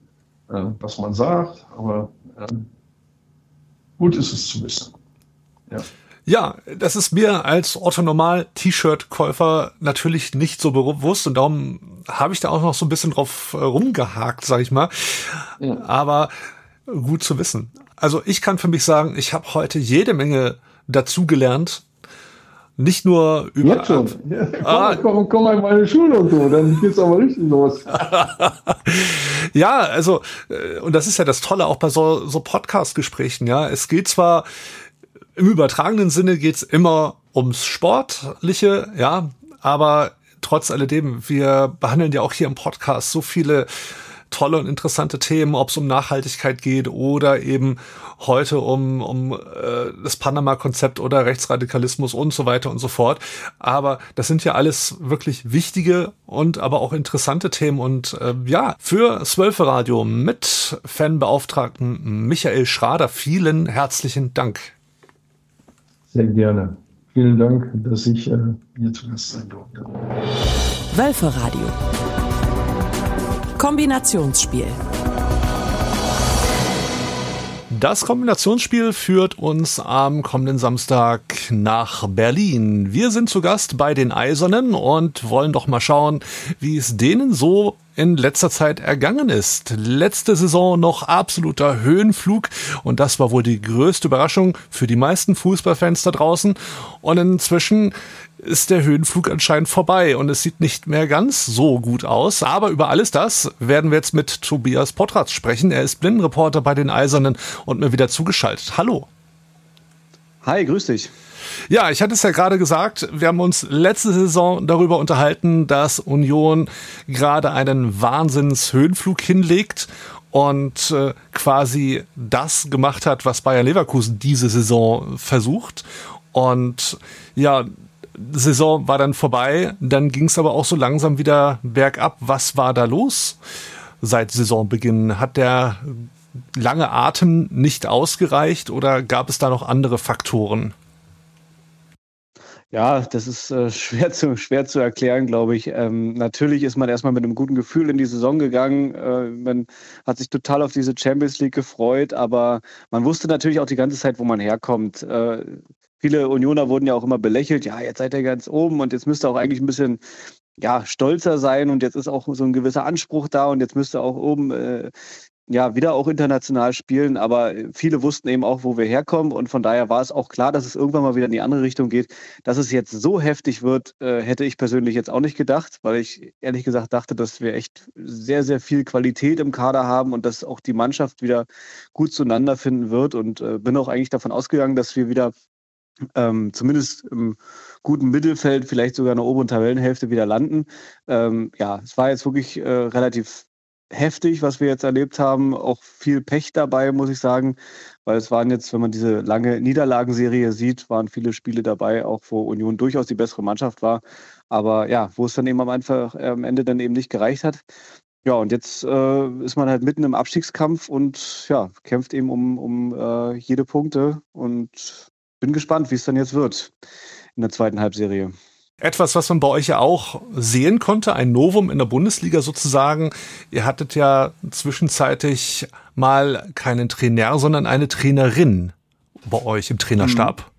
was man sagt. Aber gut ist es zu wissen. Ja. Ja, das ist mir als Otto-Normal-T-Shirt-Käufer natürlich nicht so bewusst und darum habe ich da auch noch so ein bisschen drauf rumgehakt, sag ich mal. Ja. Aber gut zu wissen. Also ich kann für mich sagen, ich habe heute jede Menge dazugelernt. Nicht nur über... Jetzt schon. Ja, komm, ah. komm, komm mal in meine Schule und so, dann geht's aber richtig los. Ja, also, und das ist ja das Tolle auch bei so, so Podcast-Gesprächen, ja. Es geht zwar... Im übertragenen Sinne geht's immer ums Sportliche, ja, aber trotz alledem, wir behandeln ja auch hier im Podcast so viele tolle und interessante Themen, ob es um Nachhaltigkeit geht oder eben heute um um äh, das Panama-Konzept oder Rechtsradikalismus und so weiter und so fort. Aber das sind ja alles wirklich wichtige und aber auch interessante Themen. Und äh, ja, für das Wölferadio mit Fanbeauftragten Michael Schrader, vielen herzlichen Dank. Sehr gerne. Vielen Dank, dass ich äh, hier zu Gast sein durfte. Wölferadio. Kombinationsspiel. Das Kombinationsspiel führt uns am kommenden Samstag nach Berlin. Wir sind zu Gast bei den Eisernen und wollen doch mal schauen, wie es denen so in letzter Zeit ergangen ist. Letzte Saison noch absoluter Höhenflug und das war wohl die größte Überraschung für die meisten Fußballfans da draußen. Und inzwischen ist der Höhenflug anscheinend vorbei und es sieht nicht mehr ganz so gut aus. Aber über alles das werden wir jetzt mit Tobias Potratz sprechen. Er ist Blindenreporter bei den Eisernen und mir wieder zugeschaltet. Hallo. Hi, grüß dich. Ja, ich hatte es ja gerade gesagt, wir haben uns letzte Saison darüber unterhalten, dass Union gerade einen Wahnsinnshöhenflug hinlegt und äh, quasi das gemacht hat, was Bayer Leverkusen diese Saison versucht. Und ja, die Saison war dann vorbei, dann ging es aber auch so langsam wieder bergab. Was war da los seit Saisonbeginn? Hat der lange Atem nicht ausgereicht oder gab es da noch andere Faktoren? Ja, das ist äh, schwer zu, schwer zu erklären, glaube ich. Ähm, natürlich ist man erstmal mit einem guten Gefühl in die Saison gegangen. Äh, man hat sich total auf diese Champions League gefreut, aber man wusste natürlich auch die ganze Zeit, wo man herkommt. Äh, viele Unioner wurden ja auch immer belächelt. Ja, jetzt seid ihr ganz oben und jetzt müsst ihr auch eigentlich ein bisschen ja, stolzer sein und jetzt ist auch so ein gewisser Anspruch da und jetzt müsst ihr auch oben äh, ja, wieder auch international spielen, aber viele wussten eben auch, wo wir herkommen und von daher war es auch klar, dass es irgendwann mal wieder in die andere Richtung geht. Dass es jetzt so heftig wird, hätte ich persönlich jetzt auch nicht gedacht, weil ich ehrlich gesagt dachte, dass wir echt sehr, sehr viel Qualität im Kader haben und dass auch die Mannschaft wieder gut zueinander finden wird und bin auch eigentlich davon ausgegangen, dass wir wieder Ähm, zumindest im guten Mittelfeld, vielleicht sogar in der oberen Tabellenhälfte wieder landen. Ähm, ja, es war jetzt wirklich äh, relativ heftig, was wir jetzt erlebt haben. Auch viel Pech dabei, muss ich sagen, weil es waren jetzt, wenn man diese lange Niederlagenserie sieht, waren viele Spiele dabei, auch wo Union durchaus die bessere Mannschaft war. Aber ja, wo es dann eben am, Anfang, äh, am Ende dann eben nicht gereicht hat. Ja, und jetzt äh, ist man halt mitten im Abstiegskampf und ja, kämpft eben um, um äh, jede Punkte und bin gespannt, wie es dann jetzt wird in der zweiten Halbserie. Etwas, was man bei euch ja auch sehen konnte, ein Novum in der Bundesliga sozusagen. Ihr hattet ja zwischenzeitlich mal keinen Trainer, sondern eine Trainerin bei euch im Trainerstab. Mhm.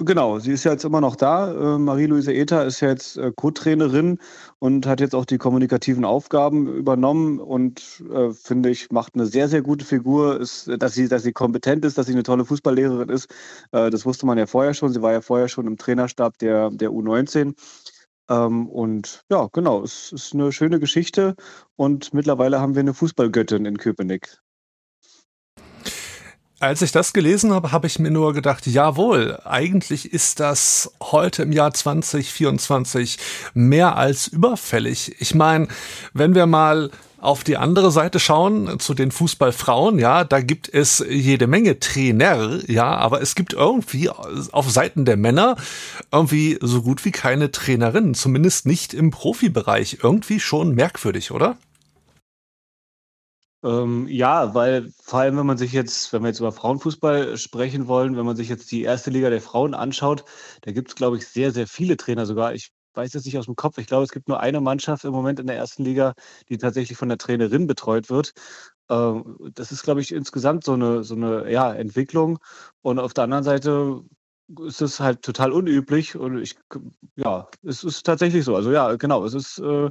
Genau, sie ist ja jetzt immer noch da. Marie-Louise Ether ist ja jetzt Co-Trainerin und hat jetzt auch die kommunikativen Aufgaben übernommen und äh, finde ich, macht eine sehr, sehr gute Figur. Ist, dass sie, dass sie kompetent ist, dass sie eine tolle Fußballlehrerin ist, äh, das wusste man ja vorher schon. Sie war ja vorher schon im Trainerstab der, der U neunzehn. Ähm, und ja, genau, es ist eine schöne Geschichte und mittlerweile haben wir eine Fußballgöttin in Köpenick. Als ich das gelesen habe, habe ich mir nur gedacht, jawohl, eigentlich ist das heute im Jahr zwanzig vierundzwanzig mehr als überfällig. Ich meine, wenn wir mal auf die andere Seite schauen, zu den Fußballfrauen, ja, da gibt es jede Menge Trainer, ja, aber es gibt irgendwie auf Seiten der Männer irgendwie so gut wie keine Trainerinnen, zumindest nicht im Profibereich. Irgendwie schon merkwürdig, oder? Ähm, ja, weil vor allem, wenn man sich jetzt, wenn wir jetzt über Frauenfußball sprechen wollen, wenn man sich jetzt die erste Liga der Frauen anschaut, da gibt es, glaube ich, sehr, sehr viele Trainer sogar. Ich weiß jetzt nicht aus dem Kopf. Ich glaube, es gibt nur eine Mannschaft im Moment in der ersten Liga, die tatsächlich von der Trainerin betreut wird. Ähm, das ist, glaube ich, insgesamt so eine, so eine ja, Entwicklung. Und auf der anderen Seite ist es halt total unüblich. Und ich, ja, es ist tatsächlich so. Also ja, genau, es ist... Äh,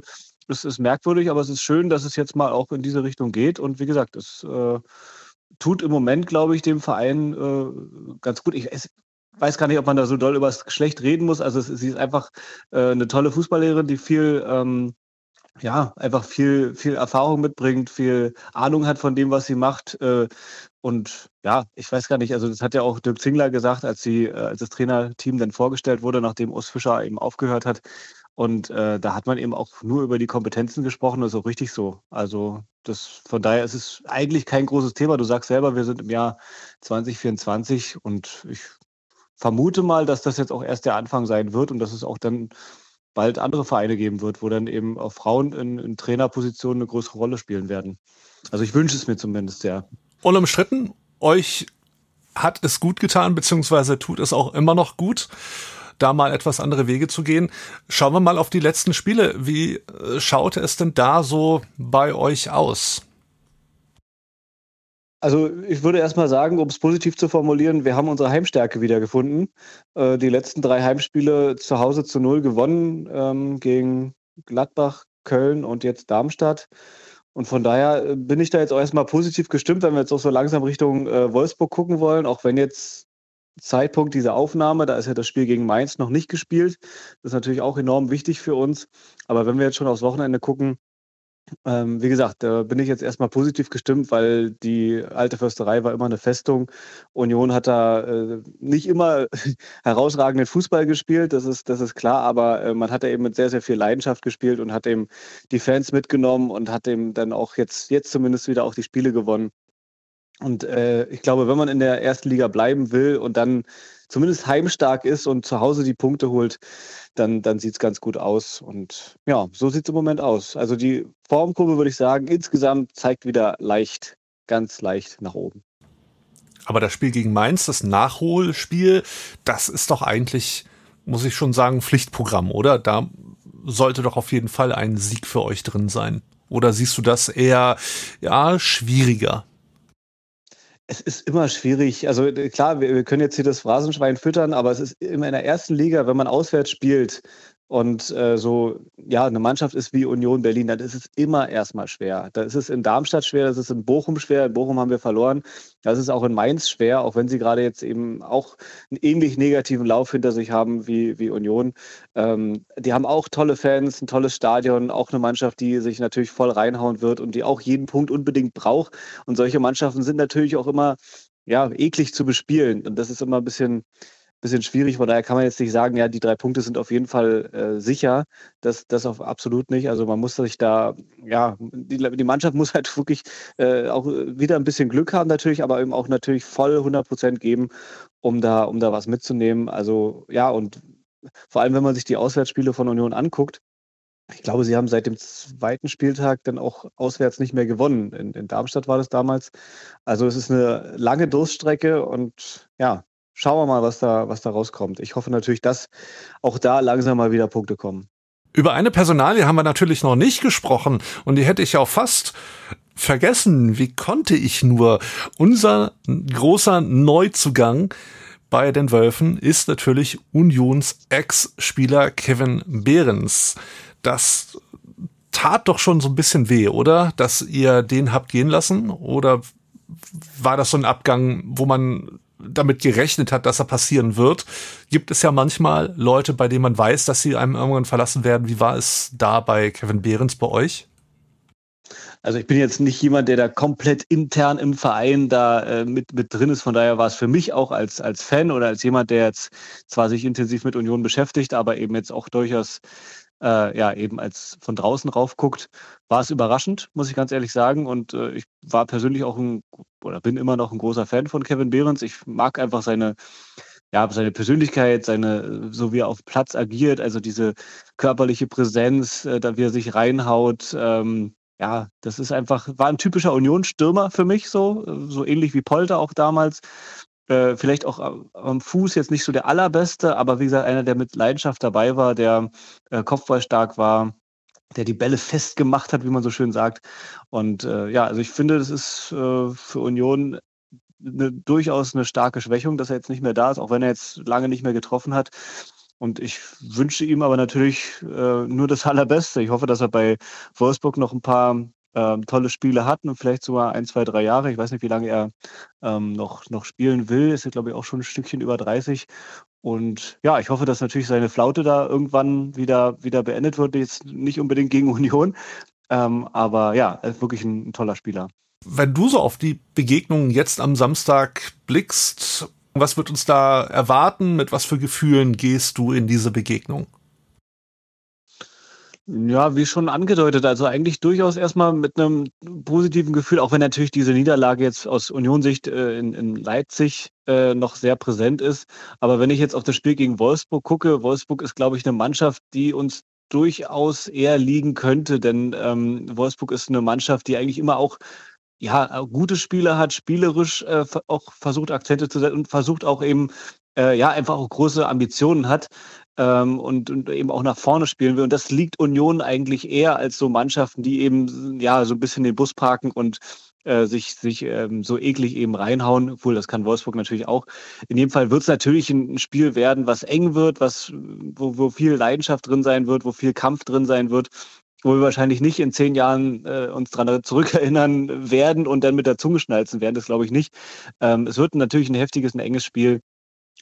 Es ist merkwürdig, aber es ist schön, dass es jetzt mal auch in diese Richtung geht. Und wie gesagt, es äh, tut im Moment, glaube ich, dem Verein äh, ganz gut. Ich es, weiß gar nicht, ob man da so doll über das Geschlecht reden muss. Also es, sie ist einfach äh, eine tolle Fußballlehrerin, die viel, ähm, ja, einfach viel, viel Erfahrung mitbringt, viel Ahnung hat von dem, was sie macht. Äh, und ja, ich weiß gar nicht, also das hat ja auch Dirk Zingler gesagt, als, sie, äh, als das Trainerteam dann vorgestellt wurde, nachdem Urs Fischer eben aufgehört hat. Und äh, da hat man eben auch nur über die Kompetenzen gesprochen, das ist auch richtig so. Also das, von daher ist es eigentlich kein großes Thema. Du sagst selber, wir sind im Jahr zwanzig vierundzwanzig und ich vermute mal, dass das jetzt auch erst der Anfang sein wird und dass es auch dann bald andere Vereine geben wird, wo dann eben auch Frauen in, in Trainerpositionen eine größere Rolle spielen werden. Also ich wünsche es mir zumindest, ja. Unumstritten, euch hat es gut getan, beziehungsweise tut es auch immer noch gut, da mal etwas andere Wege zu gehen. Schauen wir mal auf die letzten Spiele. Wie schaute es denn da so bei euch aus? Also ich würde erstmal sagen, um es positiv zu formulieren, wir haben unsere Heimstärke wiedergefunden. Äh, die letzten drei Heimspiele zu Hause zu null gewonnen, ähm, gegen Gladbach, Köln und jetzt Darmstadt. Und von daher bin ich da jetzt auch erstmal positiv gestimmt, wenn wir jetzt auch so langsam Richtung äh, Wolfsburg gucken wollen, auch wenn jetzt Zeitpunkt dieser Aufnahme, da ist ja das Spiel gegen Mainz noch nicht gespielt. Das ist natürlich auch enorm wichtig für uns. Aber wenn wir jetzt schon aufs Wochenende gucken, ähm, wie gesagt, da bin ich jetzt erstmal positiv gestimmt, weil die alte Försterei war immer eine Festung. Union hat da äh, nicht immer herausragenden Fußball gespielt, das ist, das ist klar, aber äh, man hat da eben mit sehr, sehr viel Leidenschaft gespielt und hat eben die Fans mitgenommen und hat eben dann auch jetzt, jetzt zumindest wieder auch die Spiele gewonnen. Und äh, ich glaube, wenn man in der ersten Liga bleiben will und dann zumindest heimstark ist und zu Hause die Punkte holt, dann, dann sieht es ganz gut aus. Und ja, so sieht es im Moment aus. Also die Formkurve, würde ich sagen, insgesamt zeigt wieder leicht ganz leicht nach oben. Aber das Spiel gegen Mainz, das Nachholspiel, das ist doch eigentlich, muss ich schon sagen, Pflichtprogramm, oder? Da sollte doch auf jeden Fall ein Sieg für euch drin sein. Oder siehst du das eher, ja, schwieriger? Es ist immer schwierig. Also klar, wir, wir können jetzt hier das Phrasenschwein füttern, aber es ist immer in der ersten Liga, wenn man auswärts spielt und äh, so, ja, eine Mannschaft ist wie Union Berlin, dann ist es immer erstmal schwer. Da ist es in Darmstadt schwer, das ist in Bochum schwer, in Bochum haben wir verloren. Das ist auch in Mainz schwer, auch wenn sie gerade jetzt eben auch einen ähnlich negativen Lauf hinter sich haben wie, wie Union. Ähm, die haben auch tolle Fans, ein tolles Stadion, auch eine Mannschaft, die sich natürlich voll reinhauen wird und die auch jeden Punkt unbedingt braucht. Und solche Mannschaften sind natürlich auch immer, ja, eklig zu bespielen. Und das ist immer ein bisschen... bisschen schwierig, von daher kann man jetzt nicht sagen, ja, die drei Punkte sind auf jeden Fall äh, sicher, das, das auf absolut nicht, also man muss sich da, ja, die, die Mannschaft muss halt wirklich äh, auch wieder ein bisschen Glück haben natürlich, aber eben auch natürlich voll hundert Prozent geben, um da, um da was mitzunehmen, also ja, und vor allem, wenn man sich die Auswärtsspiele von Union anguckt, ich glaube, sie haben seit dem zweiten Spieltag dann auch auswärts nicht mehr gewonnen, in, in Darmstadt war das damals, also es ist eine lange Durststrecke und ja, schauen wir mal, was da, was da rauskommt. Ich hoffe natürlich, dass auch da langsam mal wieder Punkte kommen. Über eine Personalie haben wir natürlich noch nicht gesprochen und die hätte ich auch fast vergessen. Wie konnte ich nur? Unser großer Neuzugang bei den Wölfen ist natürlich Unions Ex-Spieler Kevin Behrens. Das tat doch schon so ein bisschen weh, oder? Dass ihr den habt gehen lassen? Oder war das so ein Abgang, wo man damit gerechnet hat, dass er passieren wird? Gibt es ja manchmal Leute, bei denen man weiß, dass sie einem irgendwann verlassen werden. Wie war es da bei Kevin Behrens bei euch? Also ich bin jetzt nicht jemand, der da komplett intern im Verein da äh, mit, mit drin ist. Von daher war es für mich auch als, als Fan oder als jemand, der jetzt zwar sich intensiv mit Union beschäftigt, aber eben jetzt auch durchaus Äh, ja, eben als von draußen rauf guckt, war es überraschend, muss ich ganz ehrlich sagen. Und äh, ich war persönlich auch ein, oder bin immer noch ein großer Fan von Kevin Behrens. Ich mag einfach seine, ja, seine Persönlichkeit, seine, so wie er auf Platz agiert, also diese körperliche Präsenz, äh, da wie er sich reinhaut. Ähm, ja, das ist einfach, war ein typischer Union-Stürmer für mich, so, so ähnlich wie Polter auch damals. Äh, vielleicht auch am Fuß jetzt nicht so der allerbeste, aber wie gesagt, einer, der mit Leidenschaft dabei war, der äh, kopfballstark war, der die Bälle festgemacht hat, wie man so schön sagt. Und äh, ja, also ich finde, das ist äh, für Union eine, durchaus eine starke Schwächung, dass er jetzt nicht mehr da ist, auch wenn er jetzt lange nicht mehr getroffen hat. Und ich wünsche ihm aber natürlich äh, nur das Allerbeste. Ich hoffe, dass er bei Wolfsburg noch ein paar tolle Spiele hatten und vielleicht sogar ein, zwei, drei Jahre. Ich weiß nicht, wie lange er ähm, noch, noch spielen will. Ist, glaube ich, auch schon ein Stückchen über dreißig. Und ja, ich hoffe, dass natürlich seine Flaute da irgendwann wieder, wieder beendet wird. Jetzt nicht unbedingt gegen Union. Ähm, aber ja, wirklich ein, ein toller Spieler. Wenn du so auf die Begegnung jetzt am Samstag blickst, was wird uns da erwarten? Mit was für Gefühlen gehst du in diese Begegnung? Ja, wie schon angedeutet, also eigentlich durchaus erstmal mit einem positiven Gefühl, auch wenn natürlich diese Niederlage jetzt aus Union-Sicht äh, in, in Leipzig äh, noch sehr präsent ist. Aber wenn ich jetzt auf das Spiel gegen Wolfsburg gucke, Wolfsburg ist, glaube ich, eine Mannschaft, die uns durchaus eher liegen könnte, denn ähm, Wolfsburg ist eine Mannschaft, die eigentlich immer auch ja gute Spieler hat, spielerisch äh, auch versucht, Akzente zu setzen und versucht auch eben, äh, ja, einfach auch große Ambitionen hat. Und, und eben auch nach vorne spielen will. Und das liegt Union eigentlich eher als so Mannschaften, die eben ja so ein bisschen den Bus parken und äh, sich, sich ähm, so eklig eben reinhauen. Obwohl, das kann Wolfsburg natürlich auch. In jedem Fall wird es natürlich ein Spiel werden, was eng wird, was wo, wo viel Leidenschaft drin sein wird, wo viel Kampf drin sein wird, wo wir wahrscheinlich nicht in zehn Jahren äh, uns dran zurückerinnern werden und dann mit der Zunge schnalzen werden. Das glaube ich nicht. Ähm, es wird natürlich ein heftiges, ein enges Spiel.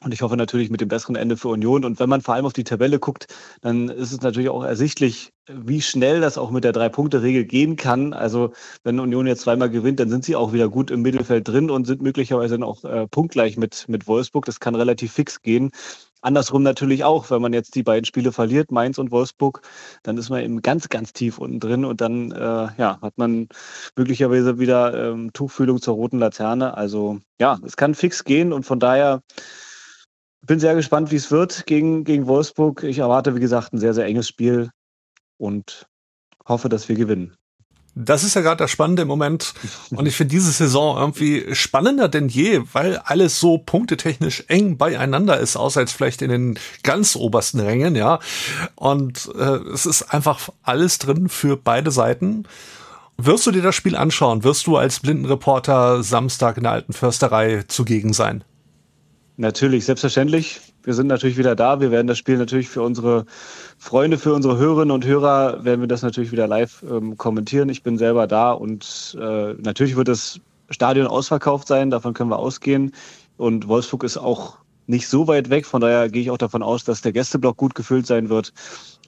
Und ich hoffe natürlich mit dem besseren Ende für Union. Und wenn man vor allem auf die Tabelle guckt, dann ist es natürlich auch ersichtlich, wie schnell das auch mit der Drei-Punkte-Regel gehen kann. Also wenn Union jetzt zweimal gewinnt, dann sind sie auch wieder gut im Mittelfeld drin und sind möglicherweise dann auch äh, punktgleich mit, mit Wolfsburg. Das kann relativ fix gehen. Andersrum natürlich auch, wenn man jetzt die beiden Spiele verliert, Mainz und Wolfsburg, dann ist man eben ganz, ganz tief unten drin und dann äh, ja, hat man möglicherweise wieder ähm, Tuchfühlung zur roten Laterne. Also ja, es kann fix gehen und von daher... Ich bin sehr gespannt, wie es wird gegen, gegen Wolfsburg. Ich erwarte, wie gesagt, ein sehr, sehr enges Spiel und hoffe, dass wir gewinnen. Das ist ja gerade das Spannende im Moment. Und ich finde diese Saison irgendwie spannender denn je, weil alles so punktetechnisch eng beieinander ist, außer jetzt vielleicht in den ganz obersten Rängen, ja. Und äh, es ist einfach alles drin für beide Seiten. Wirst du dir das Spiel anschauen? Wirst du als Blindenreporter Samstag in der Alten Försterei zugegen sein? Natürlich, selbstverständlich. Wir sind natürlich wieder da. Wir werden das Spiel natürlich für unsere Freunde, für unsere Hörerinnen und Hörer, werden wir das natürlich wieder live ähm, kommentieren. Ich bin selber da und äh, natürlich wird das Stadion ausverkauft sein. Davon können wir ausgehen. Und Wolfsburg ist auch nicht so weit weg. Von daher gehe ich auch davon aus, dass der Gästeblock gut gefüllt sein wird.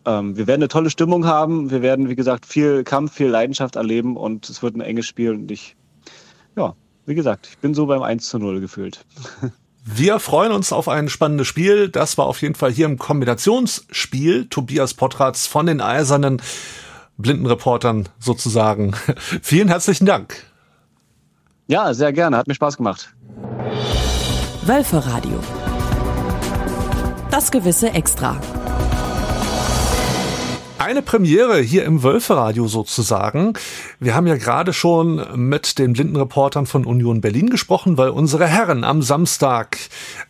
Ähm, wir werden eine tolle Stimmung haben. Wir werden, wie gesagt, viel Kampf, viel Leidenschaft erleben. Und es wird ein enges Spiel. Und ich, ja, wie gesagt, ich bin so beim eins zu null gefühlt. Wir freuen uns auf ein spannendes Spiel. Das war auf jeden Fall hier im Kombinationsspiel. Tobias Potratz von den Eisernen, Blindenreportern sozusagen. Vielen herzlichen Dank. Ja, sehr gerne. Hat mir Spaß gemacht. Wölferadio. Das gewisse Extra. Eine Premiere hier im Wölferadio sozusagen. Wir haben ja gerade schon mit den Blindenreportern von Union Berlin gesprochen, weil unsere Herren am Samstag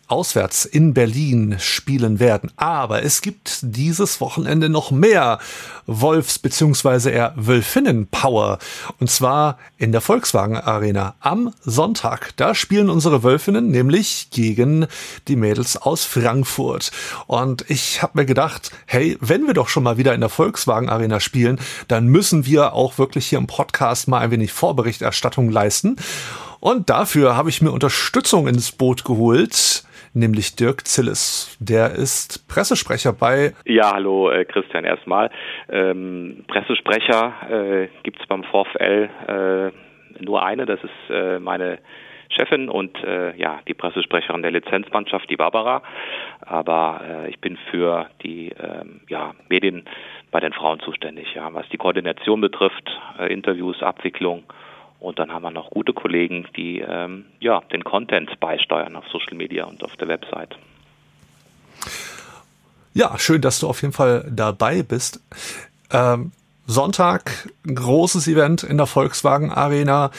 auswärts in Berlin spielen werden. Aber es gibt dieses Wochenende noch mehr Wolfs- bzw. eher Wölfinnen-Power. Und zwar in der Volkswagen-Arena am Sonntag. Da spielen unsere Wölfinnen nämlich gegen die Mädels aus Frankfurt. Und ich habe mir gedacht, hey, wenn wir doch schon mal wieder in der Volkswagen-Arena spielen, dann müssen wir auch wirklich hier im Podcast mal ein wenig Vorberichterstattung leisten. Und dafür habe ich mir Unterstützung ins Boot geholt, nämlich Dirk Zilles. Der ist Pressesprecher bei... Ja, hallo äh, Christian erstmal. Ähm, Pressesprecher äh, gibt's beim VfL äh, nur eine, das ist äh, meine Chefin und äh, ja, die Pressesprecherin der Lizenzmannschaft, die Barbara. Aber äh, ich bin für die äh, ja, Medien bei den Frauen zuständig, ja, was die Koordination betrifft, äh, Interviews, Abwicklung. Und dann haben wir noch gute Kollegen, die ähm, ja den Content beisteuern auf Social Media und auf der Website. Ja, schön, dass du auf jeden Fall dabei bist. Ähm, Sonntag, großes Event in der Volkswagen Arena.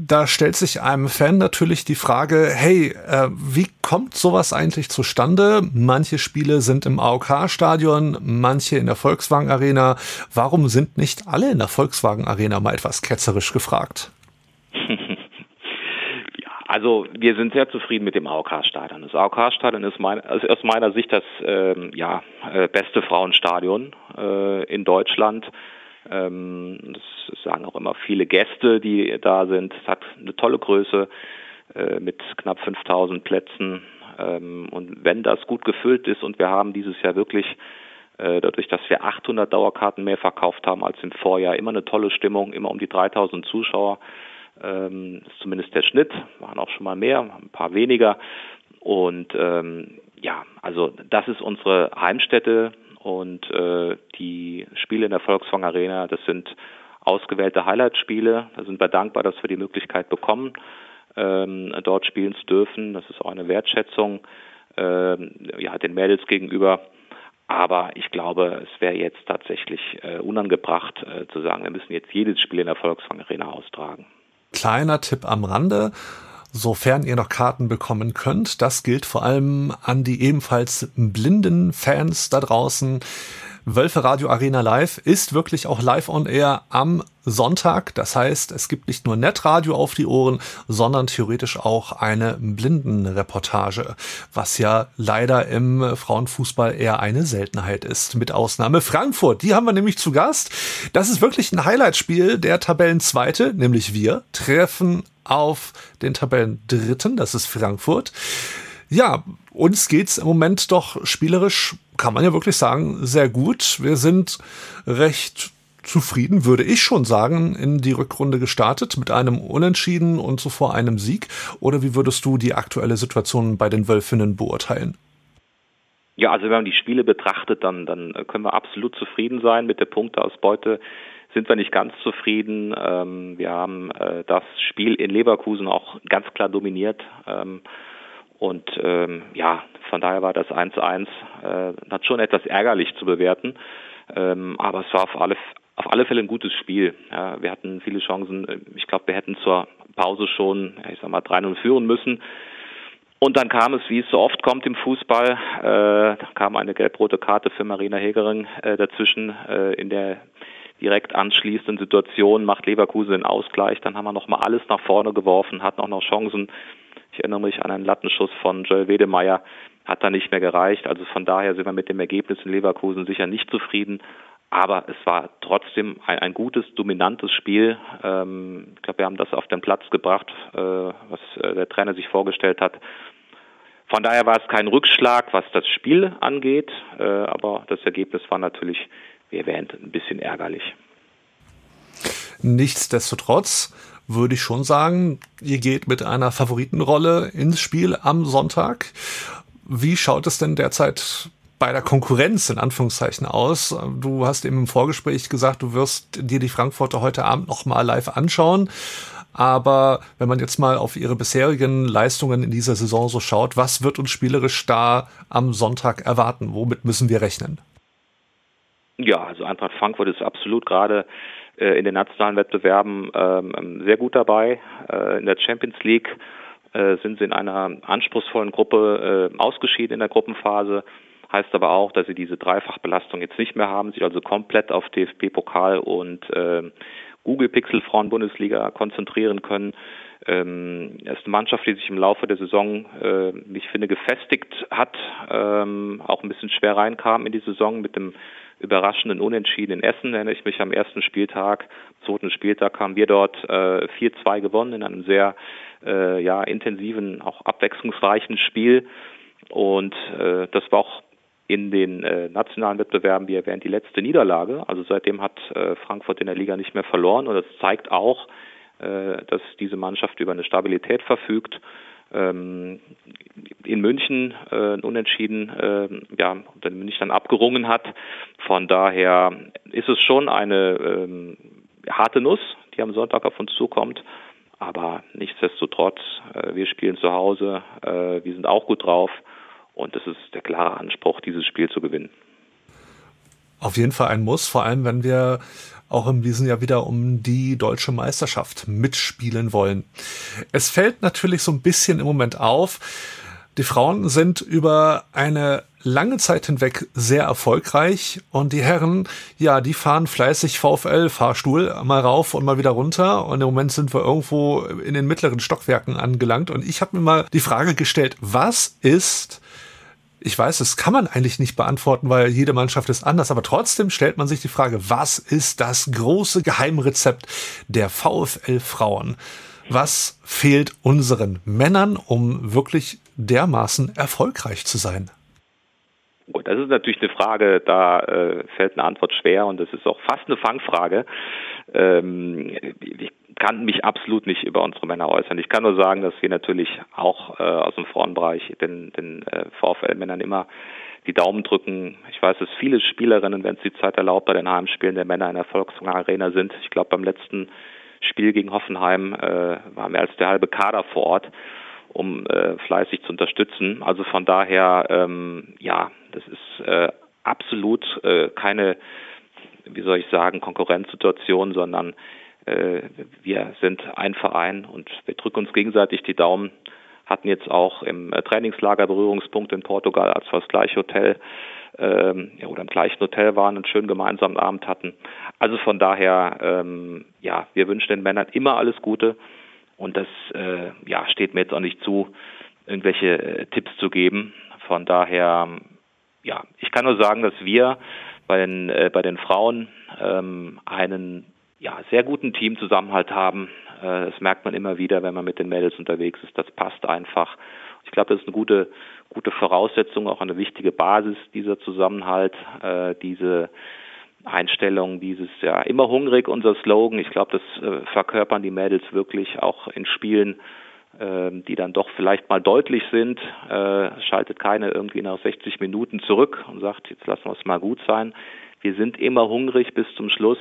Da stellt sich einem Fan natürlich die Frage, hey, äh, wie kommt sowas eigentlich zustande? Manche Spiele sind im A O K-Stadion, manche in der Volkswagen-Arena. Warum sind nicht alle in der Volkswagen-Arena, mal etwas ketzerisch gefragt? Ja, also wir sind sehr zufrieden mit dem A O K-Stadion. Das A O K-Stadion ist, mein, also aus meiner Sicht das ähm, ja, äh, beste Frauenstadion äh, in Deutschland. Das sagen auch immer viele Gäste, die da sind. Es hat eine tolle Größe mit knapp fünftausend Plätzen. Und wenn das gut gefüllt ist, und wir haben dieses Jahr wirklich, dadurch, dass wir achthundert Dauerkarten mehr verkauft haben als im Vorjahr, immer eine tolle Stimmung, immer um die dreitausend Zuschauer. Das ist zumindest der Schnitt, waren auch schon mal mehr, ein paar weniger. Und ja, also das ist unsere Heimstätte. Und äh, die Spiele in der Volkswagen Arena, das sind ausgewählte Highlight-Spiele. Da sind wir dankbar, dass wir die Möglichkeit bekommen, ähm, dort spielen zu dürfen. Das ist auch eine Wertschätzung ähm, ja, den Mädels gegenüber. Aber ich glaube, es wäre jetzt tatsächlich äh, unangebracht äh, zu sagen, wir müssen jetzt jedes Spiel in der Volkswagen Arena austragen. Kleiner Tipp am Rande. Sofern ihr noch Karten bekommen könnt. Das gilt vor allem an die ebenfalls blinden Fans da draußen. Wölferadio Arena Live ist wirklich auch live on air am Sonntag. Das heißt, es gibt nicht nur Netradio auf die Ohren, sondern theoretisch auch eine Blindenreportage, was ja leider im Frauenfußball eher eine Seltenheit ist, mit Ausnahme Frankfurt. Die haben wir nämlich zu Gast. Das ist wirklich ein Highlightspiel. Der Tabellenzweite, nämlich wir, treffen auf den Tabellendritten, das ist Frankfurt. Ja, uns geht's im Moment doch spielerisch, kann man ja wirklich sagen, sehr gut. Wir sind recht zufrieden, würde ich schon sagen, in die Rückrunde gestartet mit einem Unentschieden und zuvor einem Sieg. Oder wie würdest du die aktuelle Situation bei den Wölfinnen beurteilen? Ja, also wenn man die Spiele betrachtet, dann, dann können wir absolut zufrieden sein. Mit der Punkteausbeute sind wir nicht ganz zufrieden. Wir haben das Spiel in Leverkusen auch ganz klar dominiert. Und ähm, ja, von daher war das eins zu eins äh, hat schon etwas ärgerlich zu bewerten, ähm, aber es war auf alle, auf auf alle Fälle ein gutes Spiel. Ja, wir hatten viele Chancen. Ich glaube, wir hätten zur Pause schon, ich sag mal, drei null führen müssen. Und dann kam es, wie es so oft kommt im Fußball, äh, da kam eine gelb-rote Karte für Marina Hegering äh, dazwischen. Äh, in der direkt anschließenden Situation macht Leverkusen den Ausgleich. Dann haben wir nochmal alles nach vorne geworfen, hatten auch noch Chancen. Ich erinnere mich an einen Lattenschuss von Joel Wedemeyer, hat da nicht mehr gereicht. Also von daher sind wir mit dem Ergebnis in Leverkusen sicher nicht zufrieden. Aber es war trotzdem ein, ein gutes, dominantes Spiel. Ähm, ich glaube, wir haben das auf den Platz gebracht, äh, was äh, der Trainer sich vorgestellt hat. Von daher war es kein Rückschlag, was das Spiel angeht. Äh, aber das Ergebnis war natürlich, wie erwähnt, ein bisschen ärgerlich. Nichtsdestotrotz würde ich schon sagen, ihr geht mit einer Favoritenrolle ins Spiel am Sonntag. Wie schaut es denn derzeit bei der Konkurrenz in Anführungszeichen aus? Du hast eben im Vorgespräch gesagt, du wirst dir die Frankfurter heute Abend nochmal live anschauen. Aber wenn man jetzt mal auf ihre bisherigen Leistungen in dieser Saison so schaut, was wird uns spielerisch da am Sonntag erwarten? Womit müssen wir rechnen? Ja, also Eintracht Frankfurt ist absolut gerade äh, in den nationalen Wettbewerben ähm, sehr gut dabei. Äh, in der Champions League äh, sind sie in einer anspruchsvollen Gruppe äh, ausgeschieden in der Gruppenphase. Heißt aber auch, dass sie diese Dreifachbelastung jetzt nicht mehr haben, sich also komplett auf D F B-Pokal und äh, Google Pixel Frauen-Bundesliga konzentrieren können. Ähm, das ist eine Mannschaft, die sich im Laufe der Saison, äh, ich finde, gefestigt hat, ähm, auch ein bisschen schwer reinkam in die Saison mit dem überraschenden Unentschieden in Essen, erinnere ich mich am ersten Spieltag, zweiten Spieltag haben wir dort äh, vier zwei gewonnen in einem sehr äh, ja, intensiven, auch abwechslungsreichen Spiel. Und äh, das war auch in den äh, nationalen Wettbewerben, wie erwähnt, die letzte Niederlage. Also seitdem hat äh, Frankfurt in der Liga nicht mehr verloren. Und das zeigt auch, äh, dass diese Mannschaft über eine Stabilität verfügt. Ähm, in München äh, ein Unentschieden, äh, ja, den München dann abgerungen hat. Von daher ist es schon eine ähm, harte Nuss, die am Sonntag auf uns zukommt. Aber nichtsdestotrotz, äh, wir spielen zu Hause, äh, wir sind auch gut drauf. Und das ist der klare Anspruch, dieses Spiel zu gewinnen. Auf jeden Fall ein Muss, vor allem wenn wir auch in diesem Jahr wieder um die deutsche Meisterschaft mitspielen wollen. Es fällt natürlich so ein bisschen im Moment auf, die Frauen sind über eine lange Zeit hinweg sehr erfolgreich und die Herren, ja, die fahren fleißig VfL-Fahrstuhl mal rauf und mal wieder runter und im Moment sind wir irgendwo in den mittleren Stockwerken angelangt und ich habe mir mal die Frage gestellt, was ist... Ich weiß, das kann man eigentlich nicht beantworten, weil jede Mannschaft ist anders. Aber trotzdem stellt man sich die Frage, was ist das große Geheimrezept der VfL-Frauen? Was fehlt unseren Männern, um wirklich dermaßen erfolgreich zu sein? Gut, das ist natürlich eine Frage, da äh, fällt eine Antwort schwer und das ist auch fast eine Fangfrage. Ähm, ich kann mich absolut nicht über unsere Männer äußern. Ich kann nur sagen, dass wir natürlich auch äh, aus dem Frauenbereich den, den äh, VfL-Männern immer die Daumen drücken. Ich weiß, dass viele Spielerinnen, wenn es die Zeit erlaubt, bei den Heimspielen der Männer in der Volkswagen-Arena sind. Ich glaube, beim letzten Spiel gegen Hoffenheim äh, war mehr als der halbe Kader vor Ort, um äh, fleißig zu unterstützen. Also von daher, ähm, ja, das ist äh, absolut äh, keine, wie soll ich sagen, Konkurrenzsituation, sondern äh, wir sind ein Verein und wir drücken uns gegenseitig die Daumen. Hatten jetzt auch im äh, Trainingslager Berührungspunkte in Portugal, als wir das gleiche Hotel ähm, ja, oder im gleichen Hotel waren und schön gemeinsam einen Abend hatten. Also von daher, ähm, ja, wir wünschen den Männern immer alles Gute. Und das äh, ja, steht mir jetzt auch nicht zu, irgendwelche äh, Tipps zu geben. Von daher, ja, ich kann nur sagen, dass wir bei den, äh, bei den Frauen ähm, einen ja, sehr guten Teamzusammenhalt haben. Äh, das merkt man immer wieder, wenn man mit den Mädels unterwegs ist. Das passt einfach. Ich glaube, das ist eine gute, gute Voraussetzung, auch eine wichtige Basis, dieser Zusammenhalt, äh, diese Einstellung, dieses ja immer hungrig, unser Slogan. Ich glaube, das äh, verkörpern die Mädels wirklich auch in Spielen, äh, die dann doch vielleicht mal deutlich sind. Äh, schaltet keine irgendwie nach sechzig Minuten zurück und sagt, jetzt lassen wir es mal gut sein. Wir sind immer hungrig bis zum Schluss.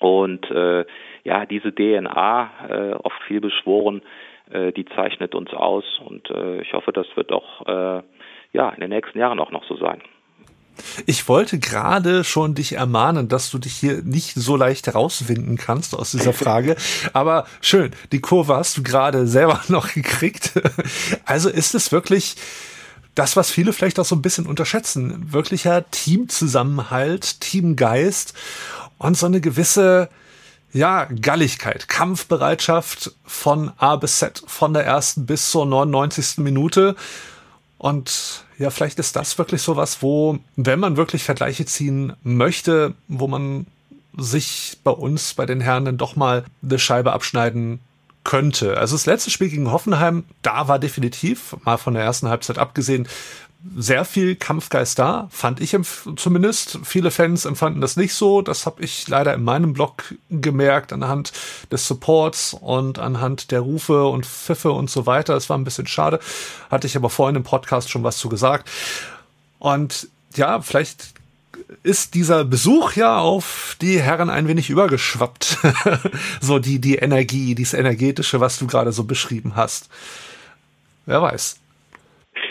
Und äh, ja, diese D N A, äh, oft viel beschworen, äh, die zeichnet uns aus. Und äh, ich hoffe, das wird auch äh, ja in den nächsten Jahren auch noch so sein. Ich wollte gerade schon dich ermahnen, dass du dich hier nicht so leicht rauswinden kannst aus dieser Frage. Aber schön, die Kurve hast du gerade selber noch gekriegt. Also ist es wirklich das, was viele vielleicht auch so ein bisschen unterschätzen. Wirklicher Teamzusammenhalt, Teamgeist und so eine gewisse, ja, Galligkeit, Kampfbereitschaft von A bis Z, von der ersten bis zur neunundneunzigsten Minute. Und ja, vielleicht ist das wirklich sowas, wo, wenn man wirklich Vergleiche ziehen möchte, wo man sich bei uns, bei den Herren, dann doch mal eine Scheibe abschneiden könnte. Also das letzte Spiel gegen Hoffenheim, da war definitiv, mal von der ersten Halbzeit abgesehen, sehr viel Kampfgeist da, fand ich zumindest. Viele Fans empfanden das nicht so. Das habe ich leider in meinem Blog gemerkt, anhand des Supports und anhand der Rufe und Pfiffe und so weiter. Es war ein bisschen schade. Hatte ich aber vorhin im Podcast schon was zu gesagt. Und ja, vielleicht ist dieser Besuch ja auf die Herren ein wenig übergeschwappt. So die, die Energie, dieses Energetische, was du gerade so beschrieben hast. Wer weiß.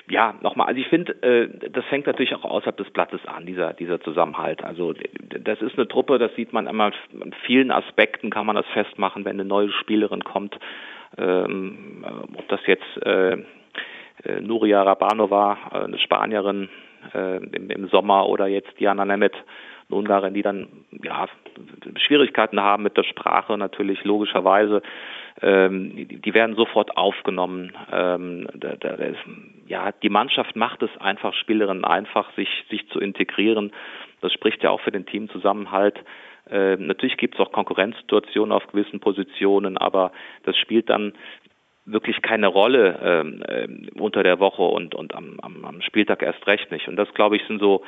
Ja, nochmal, also ich finde, äh, das fängt natürlich auch außerhalb des Platzes an, dieser dieser Zusammenhalt. Also das ist eine Truppe, das sieht man einmal in vielen Aspekten, kann man das festmachen, wenn eine neue Spielerin kommt, ähm, ob das jetzt äh, Nuria Rabanova, eine Spanierin äh, im, im Sommer, oder jetzt Diana Nemeth, eine Ungarin, die dann ja Schwierigkeiten haben mit der Sprache, natürlich logischerweise. Ähm, die, die werden sofort aufgenommen. Ähm, da, da ist, ja, die Mannschaft macht es einfach, Spielerinnen einfach, sich sich zu integrieren. Das spricht ja auch für den Teamzusammenhalt. Ähm, natürlich gibt es auch Konkurrenzsituationen auf gewissen Positionen, aber das spielt dann wirklich keine Rolle ähm, äh, unter der Woche und und am, am, am Spieltag erst recht nicht. Und das, glaube ich, sind so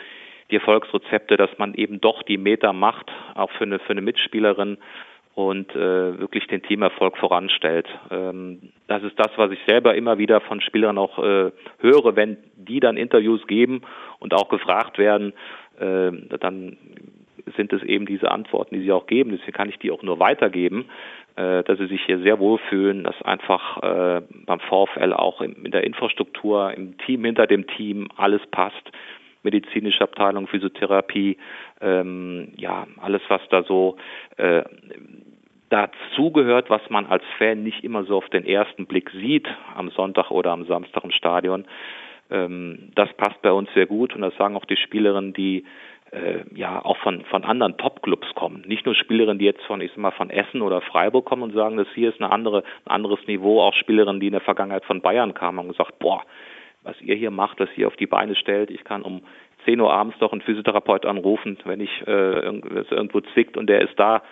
die Erfolgsrezepte, dass man eben doch die Meter macht, auch für eine für eine Mitspielerin, und äh, wirklich den Teamerfolg voranstellt. Ähm, das ist das, was ich selber immer wieder von Spielern auch äh, höre, wenn die dann Interviews geben und auch gefragt werden, äh, dann sind es eben diese Antworten, die sie auch geben. Deswegen kann ich die auch nur weitergeben, äh, dass sie sich hier sehr wohlfühlen, dass einfach äh, beim VfL auch in, in der Infrastruktur, im Team, hinter dem Team alles passt. Medizinische Abteilung, Physiotherapie, ähm, ja, alles, was da so äh, dazugehört, was man als Fan nicht immer so auf den ersten Blick sieht, am Sonntag oder am Samstag im Stadion. Ähm, das passt bei uns sehr gut, und das sagen auch die Spielerinnen, die äh, ja auch von, von anderen Top-Clubs kommen. Nicht nur Spielerinnen, die jetzt von, ich sag mal, von Essen oder Freiburg kommen und sagen, das hier ist eine andere, ein anderes Niveau, auch Spielerinnen, die in der Vergangenheit von Bayern kamen und gesagt, boah, was ihr hier macht, was ihr auf die Beine stellt. Ich kann um zehn Uhr abends noch einen Physiotherapeut anrufen, wenn ich äh, irgendwo zwickt und der ist da.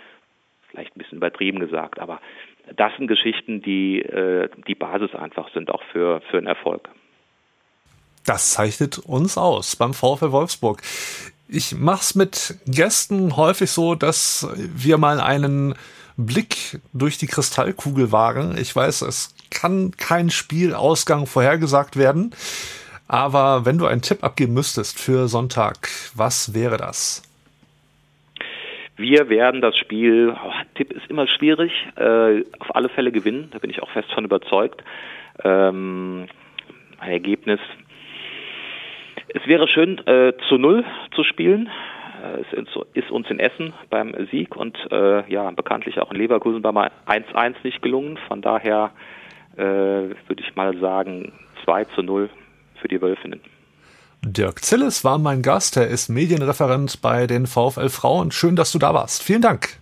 Vielleicht ein bisschen übertrieben gesagt, aber das sind Geschichten, die äh, die Basis einfach sind, auch für, für einen Erfolg. Das zeichnet uns aus beim VfL Wolfsburg. Ich mache es mit Gästen häufig so, dass wir mal einen Blick durch die Kristallkugel wagen. Ich weiß, es kann kein Spielausgang vorhergesagt werden, aber wenn du einen Tipp abgeben müsstest für Sonntag, was wäre das? Wir werden das Spiel, oh, Tipp ist immer schwierig, äh, auf alle Fälle gewinnen, da bin ich auch fest von überzeugt. Ähm, ein Ergebnis, es wäre schön, äh, zu null zu spielen. Es ist uns in Essen beim Sieg und äh, ja, bekanntlich auch in Leverkusen beim eins eins nicht gelungen. Von daher äh, würde ich mal sagen zwei zu null für die Wölfinnen. Dirk Zilles war mein Gast. Er ist Medienreferent bei den VfL Frauen. Schön, dass du da warst. Vielen Dank.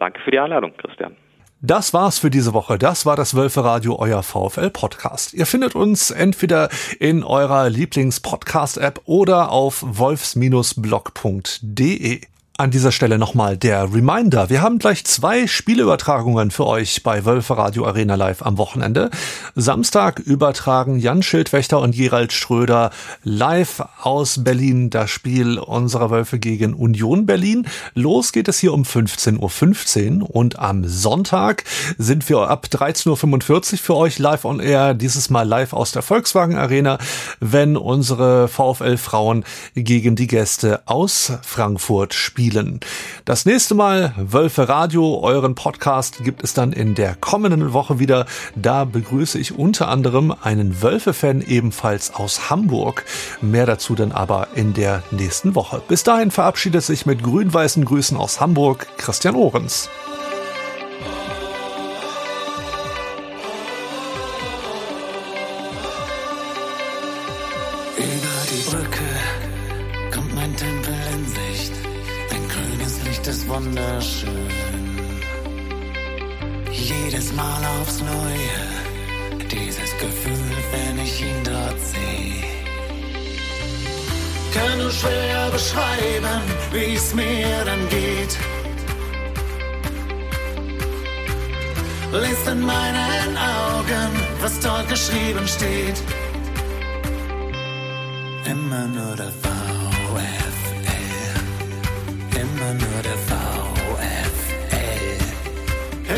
Danke für die Einladung, Christian. Das war's für diese Woche. Das war das Wölferadio, euer VfL-Podcast. Ihr findet uns entweder in eurer Lieblings-Podcast-App oder auf wolfs blog punkt de. An dieser Stelle nochmal der Reminder. Wir haben gleich zwei Spielübertragungen für euch bei Wölferadio Arena Live am Wochenende. Samstag übertragen Jan Schildwächter und Gerald Schröder live aus Berlin das Spiel unserer Wölfe gegen Union Berlin. Los geht es hier um fünfzehn Uhr fünfzehn und am Sonntag sind wir ab dreizehn Uhr fünfundvierzig für euch live on air, dieses Mal live aus der Volkswagen-Arena, wenn unsere VfL-Frauen gegen die Gäste aus Frankfurt spielen. spielen. Das nächste Mal Wölferadio, euren Podcast, gibt es dann in der kommenden Woche wieder. Da begrüße ich unter anderem einen Wölfe-Fan, ebenfalls aus Hamburg. Mehr dazu dann aber in der nächsten Woche. Bis dahin verabschiedet sich mit grün-weißen Grüßen aus Hamburg Christian Ohrens. Wunderschön. Jedes Mal aufs Neue, dieses Gefühl, wenn ich ihn dort sehe. Kann nur schwer beschreiben, wie's mir dann geht. Lest in meinen Augen, was dort geschrieben steht. Immer nur der VfL. Immer nur der VfL.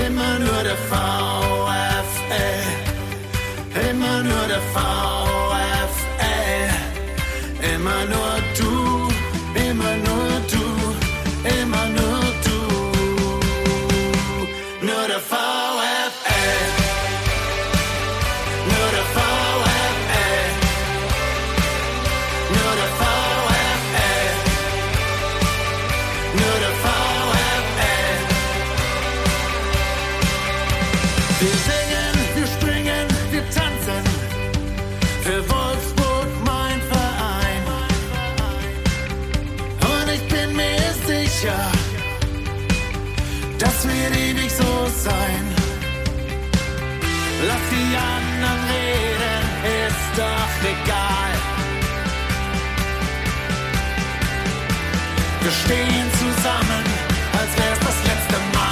Immer nur der VfL, immer nur der VfL, immer nur du, immer nur du, immer nur du, nur der VfL, nur der VfL, nur der VfL, nur der VfL. Wir singen, wir springen, wir tanzen für Wolfsburg, mein Verein. Und ich bin mir sicher, das wird ewig so sein. Lass die anderen reden, ist doch egal. Wir stehen zusammen, als wär's das letzte Mal.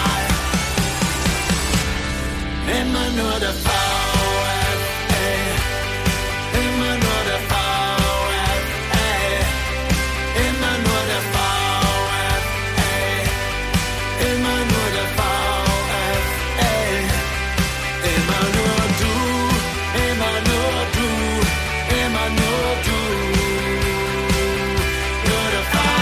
Immer nur der VfL, immer nur der VfL, immer nur der VfL, immer nur der VfL, immer nur du, immer nur du, immer nur du, nur der VfL.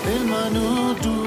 Immer nur du,